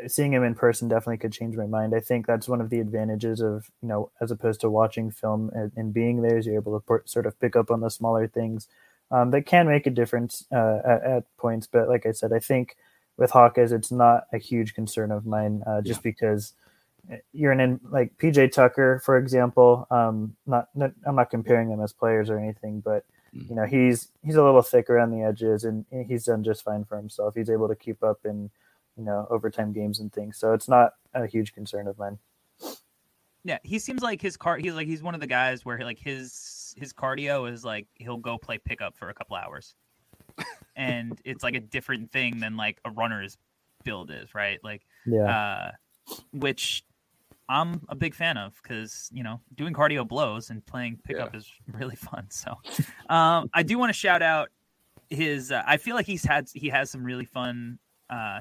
seeing him in person definitely could change my mind. I think that's one of the advantages of, you know, as opposed to watching film and being there, is you're able to sort of pick up on the smaller things. That can make a difference at points, but like I said, I think with Jaquez, it's not a huge concern of mine. Just because you're like PJ Tucker, for example. I'm not comparing them as players or anything, but you know, he's a little thick around the edges, and he's done just fine for himself. He's able to keep up in, you know, overtime games and things, so it's not a huge concern of mine. Yeah, he seems like he's one of the guys where like his cardio is like he'll go play pickup for a couple hours, and it's like a different thing than like a runner's build is, right? Like, which I'm a big fan of, because you know, doing cardio blows and playing pickup is really fun. So, I do want to shout out his. I feel like he has some really fun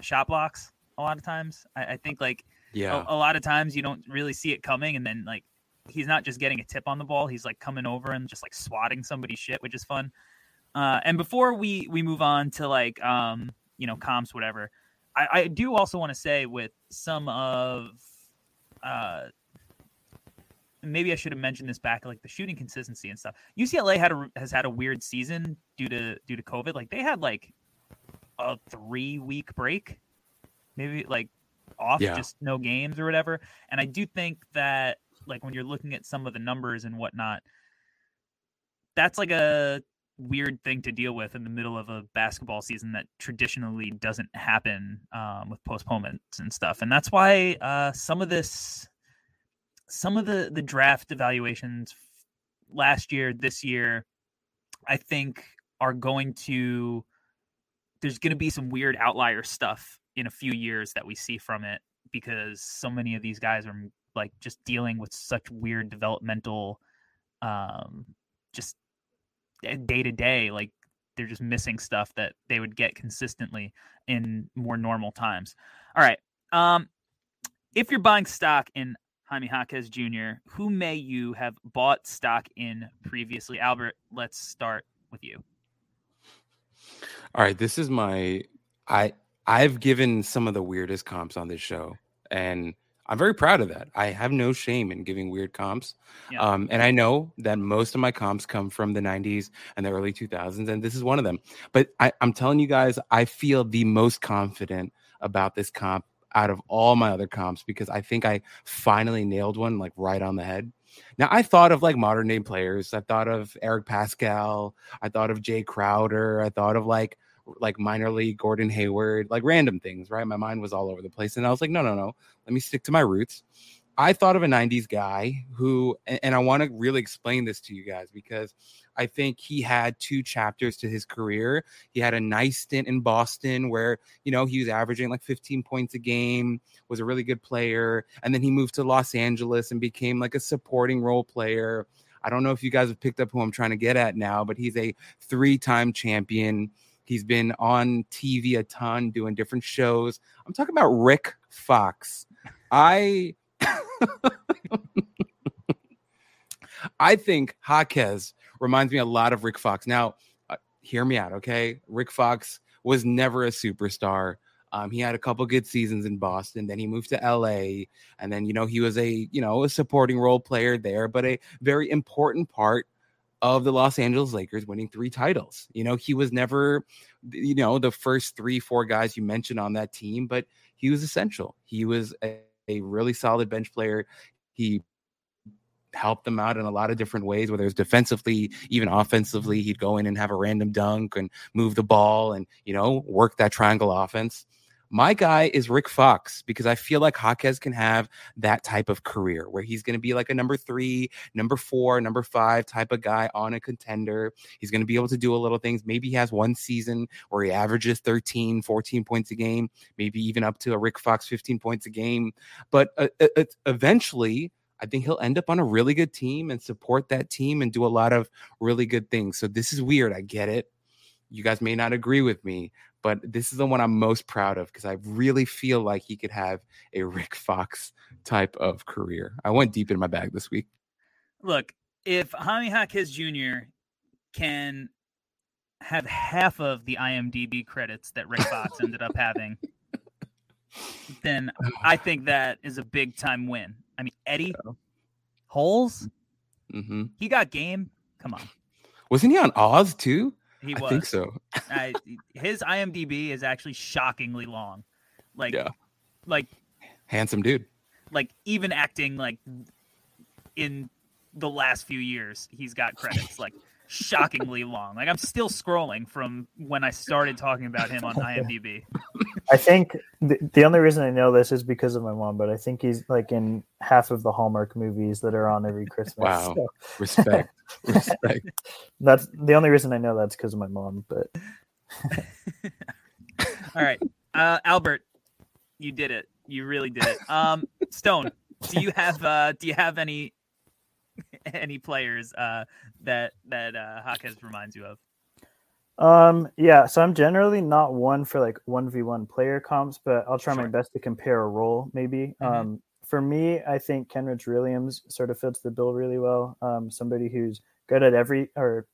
shot blocks a lot of times. I think like a lot of times you don't really see it coming, and then like he's not just getting a tip on the ball, he's like coming over and just like swatting somebody's shit, which is fun. And before we move on to like comps, whatever, I do also want to say with some of maybe I should have mentioned this back, like the shooting consistency and stuff. UCLA has had a weird season due to COVID. Like they had like a 3-week break, maybe like off, just no games or whatever. And I do think that like when you're looking at some of the numbers and whatnot, that's like a weird thing to deal with in the middle of a basketball season that traditionally doesn't happen with postponements and stuff. And that's why some of the draft evaluations last year, this year, I think there's going to be some weird outlier stuff in a few years that we see from it, because so many of these guys are like just dealing with such weird developmental, just day to day, like they're just missing stuff that they would get consistently in more normal times. All right. If you're buying stock in Jaime Jaquez Jr., who may you have bought stock in previously? Albert, let's start with you. All right, this is my I've given some of the weirdest comps on this show, and I'm very proud of that. I have no shame in giving weird comps. Yeah. And I know that most of my comps come from the 90s and the early 2000s, and this is one of them. But I'm telling you guys, I feel the most confident about this comp out of all my other comps, because I think I finally nailed one like right on the head. Now, I thought of like modern day players. I thought of Eric Pascal. I thought of Jay Crowder. I thought of like minor league Gordon Hayward, like random things, right? My mind was all over the place. And I was like, no. Let me stick to my roots. I thought of a 90s guy who, and I want to really explain this to you guys, because I think he had two chapters to his career. He had a nice stint in Boston where, he was averaging like 15 points a game, was a really good player. And then he moved to Los Angeles and became like a supporting role player. I don't know if you guys have picked up who I'm trying to get at now, but he's a 3-time champion. He's been on TV a ton, doing different shows. I'm talking about Rick Fox. I think Jaquez reminds me a lot of Rick Fox. Now, hear me out, okay? Rick Fox was never a superstar. He had a couple good seasons in Boston. Then he moved to LA, and then he was a supporting role player there, but a very important part of the Los Angeles Lakers, winning 3 titles. He was never, the first 3-4 guys you mentioned on that team, but he was essential. He was a really solid bench player. He helped them out in a lot of different ways, whether it was defensively, even offensively. He'd go in and have a random dunk and move the ball and, work that triangle offense. My guy is Rick Fox, because I feel like Jaquez can have that type of career where he's going to be like a number 3, number 4, number 5 type of guy on a contender. He's going to be able to do a little things. Maybe he has one season where he averages 13, 14 points a game, maybe even up to a Rick Fox 15 points a game. But eventually, I think he'll end up on a really good team and support that team and do a lot of really good things. So this is weird. I get it. You guys may not agree with me, but this is the one I'm most proud of, because I really feel like he could have a Rick Fox type of career. I went deep in my bag this week. Look, if Jaime Jaquez Jr. can have half of the IMDb credits that Rick Fox ended up having, then I think that is a big time win. I mean, Eddie Holes, he got game. Come on. Wasn't he on Oz too? He was. I think so. His IMDb is actually shockingly long. Like handsome dude. Like even acting like in the last few years, he's got credits like shockingly long. Like I'm still scrolling from when I started talking about him on IMDb. I think the only reason I know this is because of my mom, but I think he's like in half of the Hallmark movies that are on every Christmas. Wow. So. Respect. That's the only reason I know that's because of my mom, but. All right. Albert, you did it. You really did it. Stone, do you have any players that Jaquez reminds you of? Yeah, so I'm generally not one for like 1v1 player comps, but I'll try my best to compare a role maybe. Mm-hmm. For me, I think Kenrich Williams sort of fits the bill really well. Somebody who's good at good at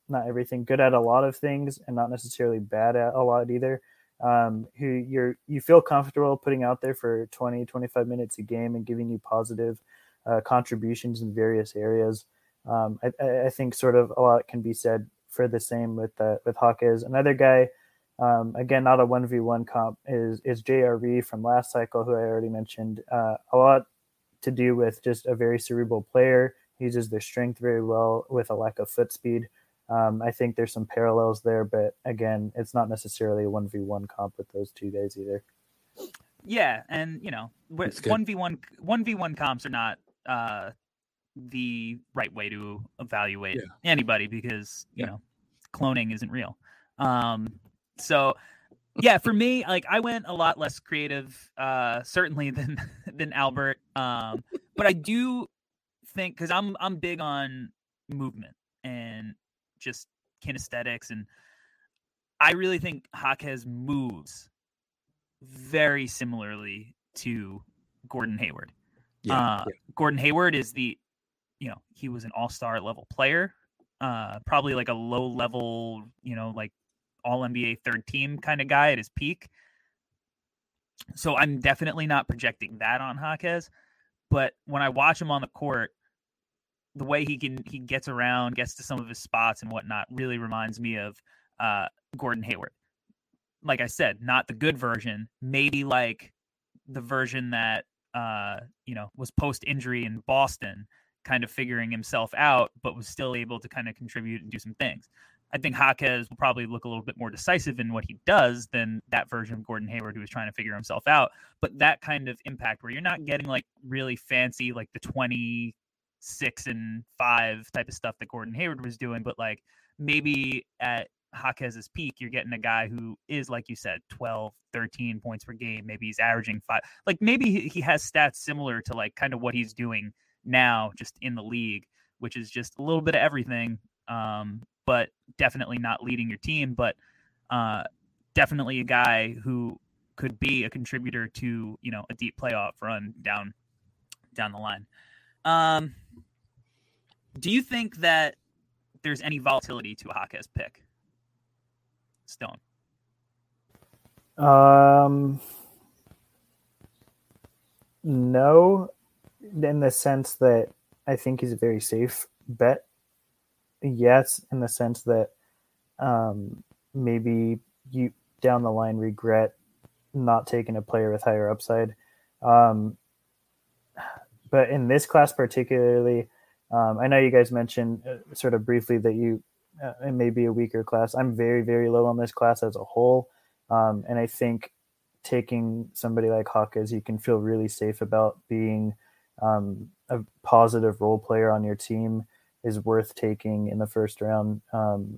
a lot of things and not necessarily bad at a lot either. Who you feel comfortable putting out there for 20, 25 minutes a game and giving you positive contributions in various areas. I think sort of a lot can be said for the same with Jaquez. Another guy, again, not a 1v1 comp, is JRE from last cycle, who I already mentioned. A lot to do with just a very cerebral player. He uses their strength very well with a lack of foot speed. I think there's some parallels there, but again, it's not necessarily a 1v1 comp with those two guys either. Yeah, and you know, 1v1 comps are not the right way to evaluate anybody because you know, cloning isn't real. So yeah, for me, like I went a lot less creative, certainly than Albert. But I do think, because I'm big on movement and just kinesthetics, and I really think Jaquez moves very similarly to Gordon Hayward. Gordon Hayward is he was an all-star level player, probably like a low level, you know, like all NBA third team kind of guy at his peak. So I'm definitely not projecting that on Jaquez, but when I watch him on the court, the way he gets around, gets to some of his spots and whatnot, really reminds me of Gordon Hayward. Like I said, not the good version, maybe like the version that was post-injury in Boston, kind of figuring himself out, but was still able to kind of contribute and do some things. I think Jaquez will probably look a little bit more decisive in what he does than that version of Gordon Hayward, who was trying to figure himself out. But that kind of impact where you're not getting like really fancy, like the 26 and 5 type of stuff that Gordon Hayward was doing, but like maybe at Jaquez's peak, you're getting a guy who is, like you said, 12, 13 points per game. Maybe he's averaging 5. Like maybe he has stats similar to like kind of what he's doing now, just in the league, which is just a little bit of everything, but definitely not leading your team, but definitely a guy who could be a contributor to, you know, a deep playoff run down the line. Do you think that there's any volatility to a Jaquez pick, Stone? No, in the sense that I think he's a very safe bet. Yes, in the sense that maybe you down the line regret not taking a player with higher upside. But in this class particularly, I know you guys mentioned sort of briefly that it may be a weaker class. I'm very, very low on this class as a whole. And I think taking somebody like Jaquez, you can feel really safe about being a positive role player on your team, is worth taking in the first round. And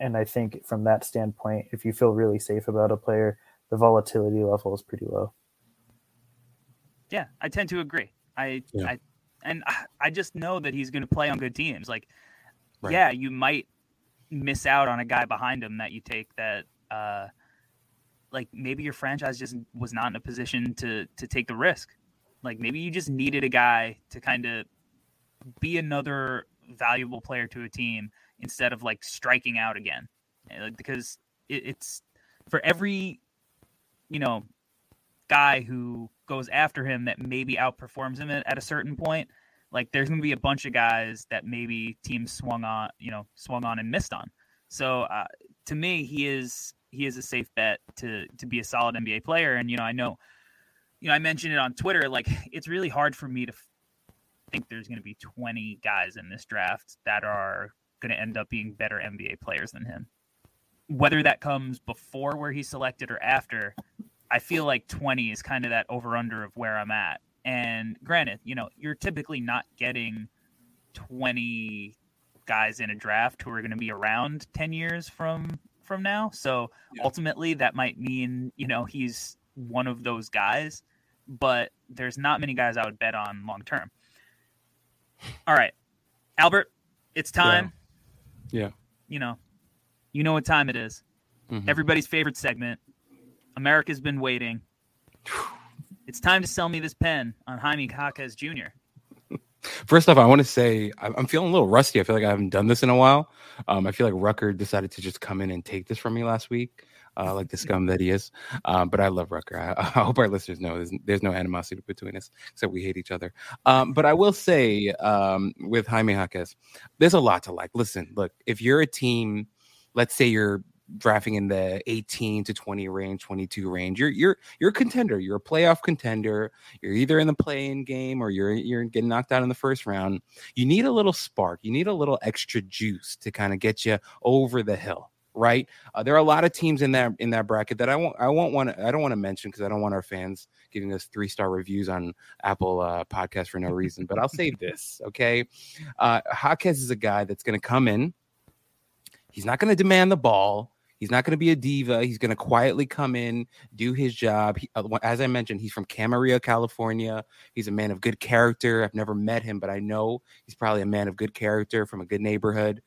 I think from that standpoint, if you feel really safe about a player, the volatility level is pretty low. Yeah, I tend to agree. I just know that he's going to play on good teams. Like, yeah, you might miss out on a guy behind him that you take that, like maybe your franchise just was not in a position to take the risk. Like maybe you just needed a guy to kind of be another valuable player to a team instead of like striking out again. Like, because it's for every, you know, guy who goes after him that maybe outperforms him at a certain point, like there's going to be a bunch of guys that maybe teams swung on and missed on. So to me, he is a safe bet to be a solid NBA player. And, you know, I know, you know, I mentioned it on Twitter, like it's really hard for me to think there's going to be 20 guys in this draft that are going to end up being better NBA players than him. Whether that comes before where he's selected or after, I feel like 20 is kind of that over-under of where I'm at. And granted, you know, you're typically not getting 20 guys in a draft who are going to be around 10 years from now. So ultimately that might mean, you know, he's one of those guys, but there's not many guys I would bet on long-term. All right, Albert, it's time. Yeah. You know what time it is. Everybody's favorite segment. America's been waiting. It's time to sell me this pen on Jaime Jaquez Jr. First off, I want to say I'm feeling a little rusty. I feel like I haven't done this in a while. I feel like Rucker decided to just come in and take this from me last week, like the scum that he is. But I love Rucker. I hope our listeners know there's no animosity between us, except we hate each other. But I will say with Jaime Jaquez, there's a lot to like. Listen, look, if you're a team, let's say you're drafting in the 18 to 20 range, 22 range, you're a contender. You're a playoff contender. You're either in the play-in game or you're getting knocked out in the first round. You need a little spark. You need a little extra juice to kind of get you over the hill, right? There are a lot of teams in that bracket that I don't want to mention because I don't want our fans giving us 3-star reviews on Apple podcast for no reason. But I'll say this, okay? Jaquez is a guy that's going to come in. He's not going to demand the ball. He's not going to be a diva. He's going to quietly come in, do his job. He, as I mentioned, he's from Camarillo, California. He's a man of good character. I've never met him, but I know he's probably a man of good character from a good neighborhood.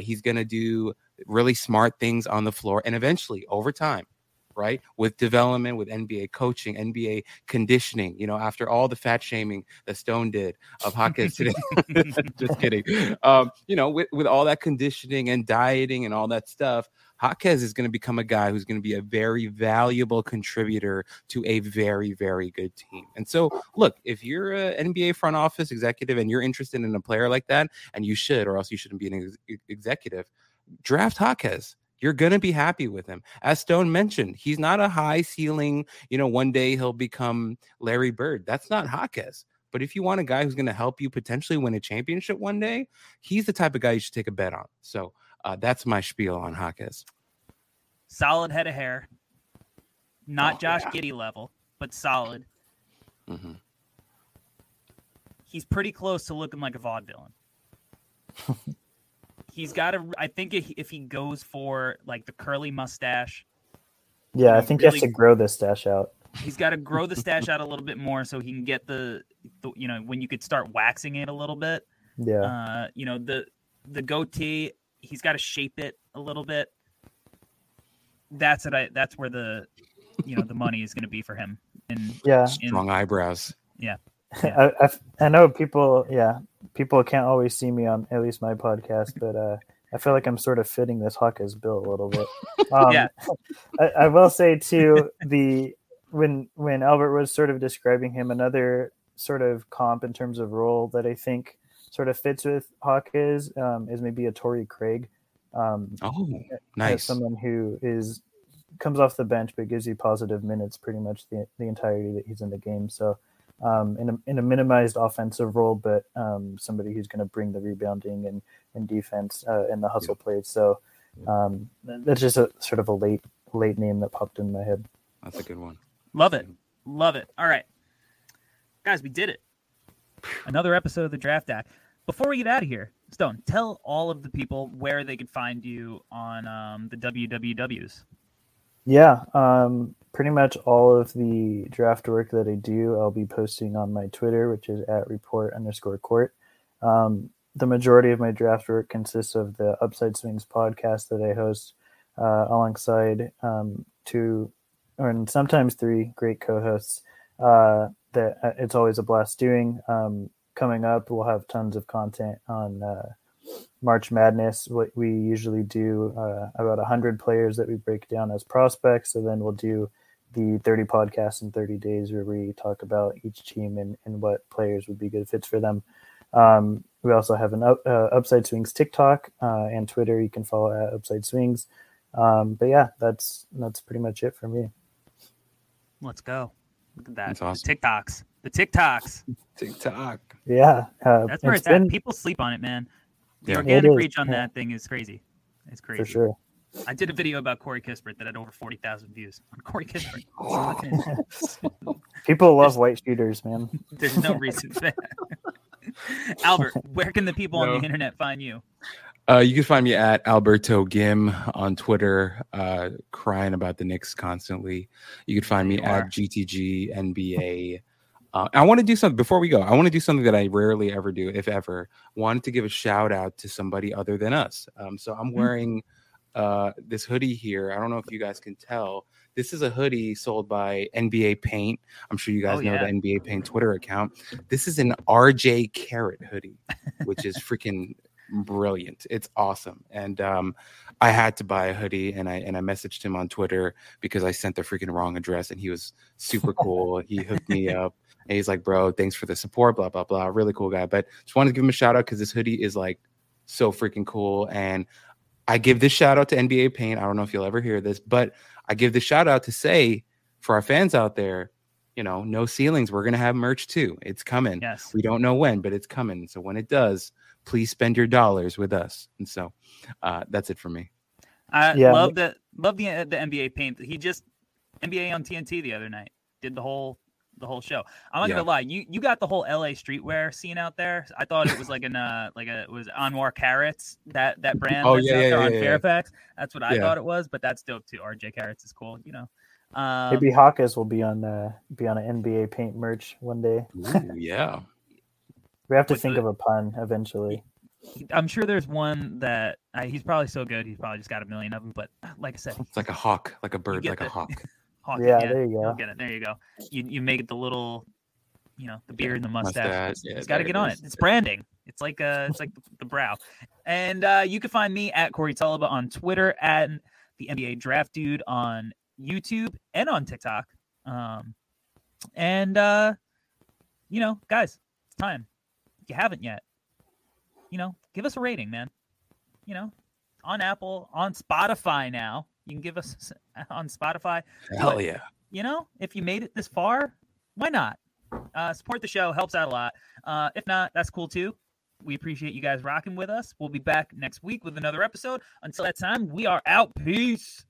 He's going to do really smart things on the floor. And eventually, over time, right, with development, with NBA coaching, NBA conditioning, you know, after all the fat shaming that Stone did of Jaquez today, just kidding. You know, with all that conditioning and dieting and all that stuff, Jaquez is going to become a guy who's going to be a very valuable contributor to a very, very good team. And so, look, if you're an NBA front office executive and you're interested in a player like that, and you should, or else you shouldn't be an executive, draft Jaquez. You're going to be happy with him. As Stone mentioned, he's not a high ceiling, you know, one day he'll become Larry Bird. That's not Jaquez. But if you want a guy who's going to help you potentially win a championship one day, he's the type of guy you should take a bet on. So that's my spiel on Jaquez. Solid head of hair. Not Josh Giddey level, but solid. Mm-hmm. He's pretty close to looking like a vaudevillain. He's got a. I think if he goes for like the curly mustache, yeah, I think really, he has to grow the stash out. He's got to grow the stash out a little bit more so he can get the you know, when you could start waxing it a little bit. Yeah, you know, the goatee. He's got to shape it a little bit. That's it. That's where the, you know, the money is going to be for him. And yeah, strong eyebrows. Yeah. Yeah. I know people. Yeah, people can't always see me on at least my podcast, but I feel like I'm sort of fitting this Jaquez bill a little bit. Yeah, I will say too, when Albert was sort of describing him, another sort of comp in terms of role that I think sort of fits with Jaquez is maybe a Torrey Craig. Nice, someone who comes off the bench but gives you positive minutes pretty much the entirety that he's in the game. So. In a minimized offensive role, but somebody who's going to bring the rebounding and defense and the hustle plays. So that's just sort of a late name that popped in my head. That's a good one. Love it. All right, guys, we did it. Another episode of the Draft Act. Before we get out of here, Stone, tell all of the people where they can find you on the WWWs. Yeah, pretty much all of the draft work that I do, I'll be posting on my Twitter, which is @report_court. The majority of my draft work consists of the Upside Swings podcast that I host alongside two or sometimes three great co-hosts that it's always a blast doing. Coming up, we'll have tons of content on March Madness. What we usually do about 100 players that we break down as prospects, and then we'll do the 30 podcasts in 30 days where we talk about each team and what players would be good fits for them. We also have an Upside Swings TikTok and Twitter. You can follow @UpsideSwings. But yeah, that's pretty much it for me. Let's go. Look at that. That's awesome. The TikToks. TikTok. Yeah. That's where it's at. People sleep on it, man. The organic reach on that thing is crazy. It's crazy. For sure. I did a video about Corey Kispert that had over 40,000 views on Corey Kispert. People love white shooters, man. There's no reason for that. Albert, where can the people on the internet find you? You can find me at Alberto Gim on Twitter, crying about the Knicks constantly. You can find me at GTG NBA. I want to do something before we go. I want to do something that I rarely ever do, if ever. Wanted to give a shout out to somebody other than us. So I'm wearing this hoodie here. I don't know if you guys can tell. This is a hoodie sold by NBA Paint. I'm sure you guys know the NBA Paint Twitter account. This is an RJ Carrot hoodie, which is freaking brilliant. It's awesome. And I had to buy a hoodie, and I messaged him on Twitter because I sent the freaking wrong address, and he was super cool. He hooked me up. And he's like, bro, thanks for the support, blah, blah, blah. Really cool guy. But just wanted to give him a shout out because this hoodie is like so freaking cool. And I give this shout out to NBA Paint. I don't know if you'll ever hear this, but I give the shout out to say for our fans out there, you know, No Ceilings, we're going to have merch too. It's coming. Yes. We don't know when, but it's coming. So when it does, please spend your dollars with us. And so that's it for me. I love the NBA Paint. He just NBA on TNT the other night did the whole show. I'm not gonna lie, you got the whole LA streetwear scene out there. I thought it was like it was Anwar Carrots, that brand on Fairfax. That's what I thought it was, but that's dope too. RJ Carrots is cool, you know. Maybe Hawkes will be on an NBA Paint merch one day. Ooh, yeah. We have to think of a pun eventually. I'm sure there's one that he's probably so good, he's probably just got a million of them, but like I said, it's like a hawk, like a bird, like a hawk. There you go. Get it. There you go. You make it the little, you know, the beard and the mustache. It's got to get on it. It's branding. It's like the brow. And you can find me at Corey Tulliba on Twitter, at the NBA Draft Dude on YouTube and on TikTok. You know, guys, it's time. If you haven't yet, you know, give us a rating, man. You know, on Apple, on Spotify now. You can give us on Spotify. Hell yeah. You know, if you made it this far, why not? Support the show. Helps out a lot. If not, that's cool too. We appreciate you guys rocking with us. We'll be back next week with another episode. Until that time, we are out. Peace.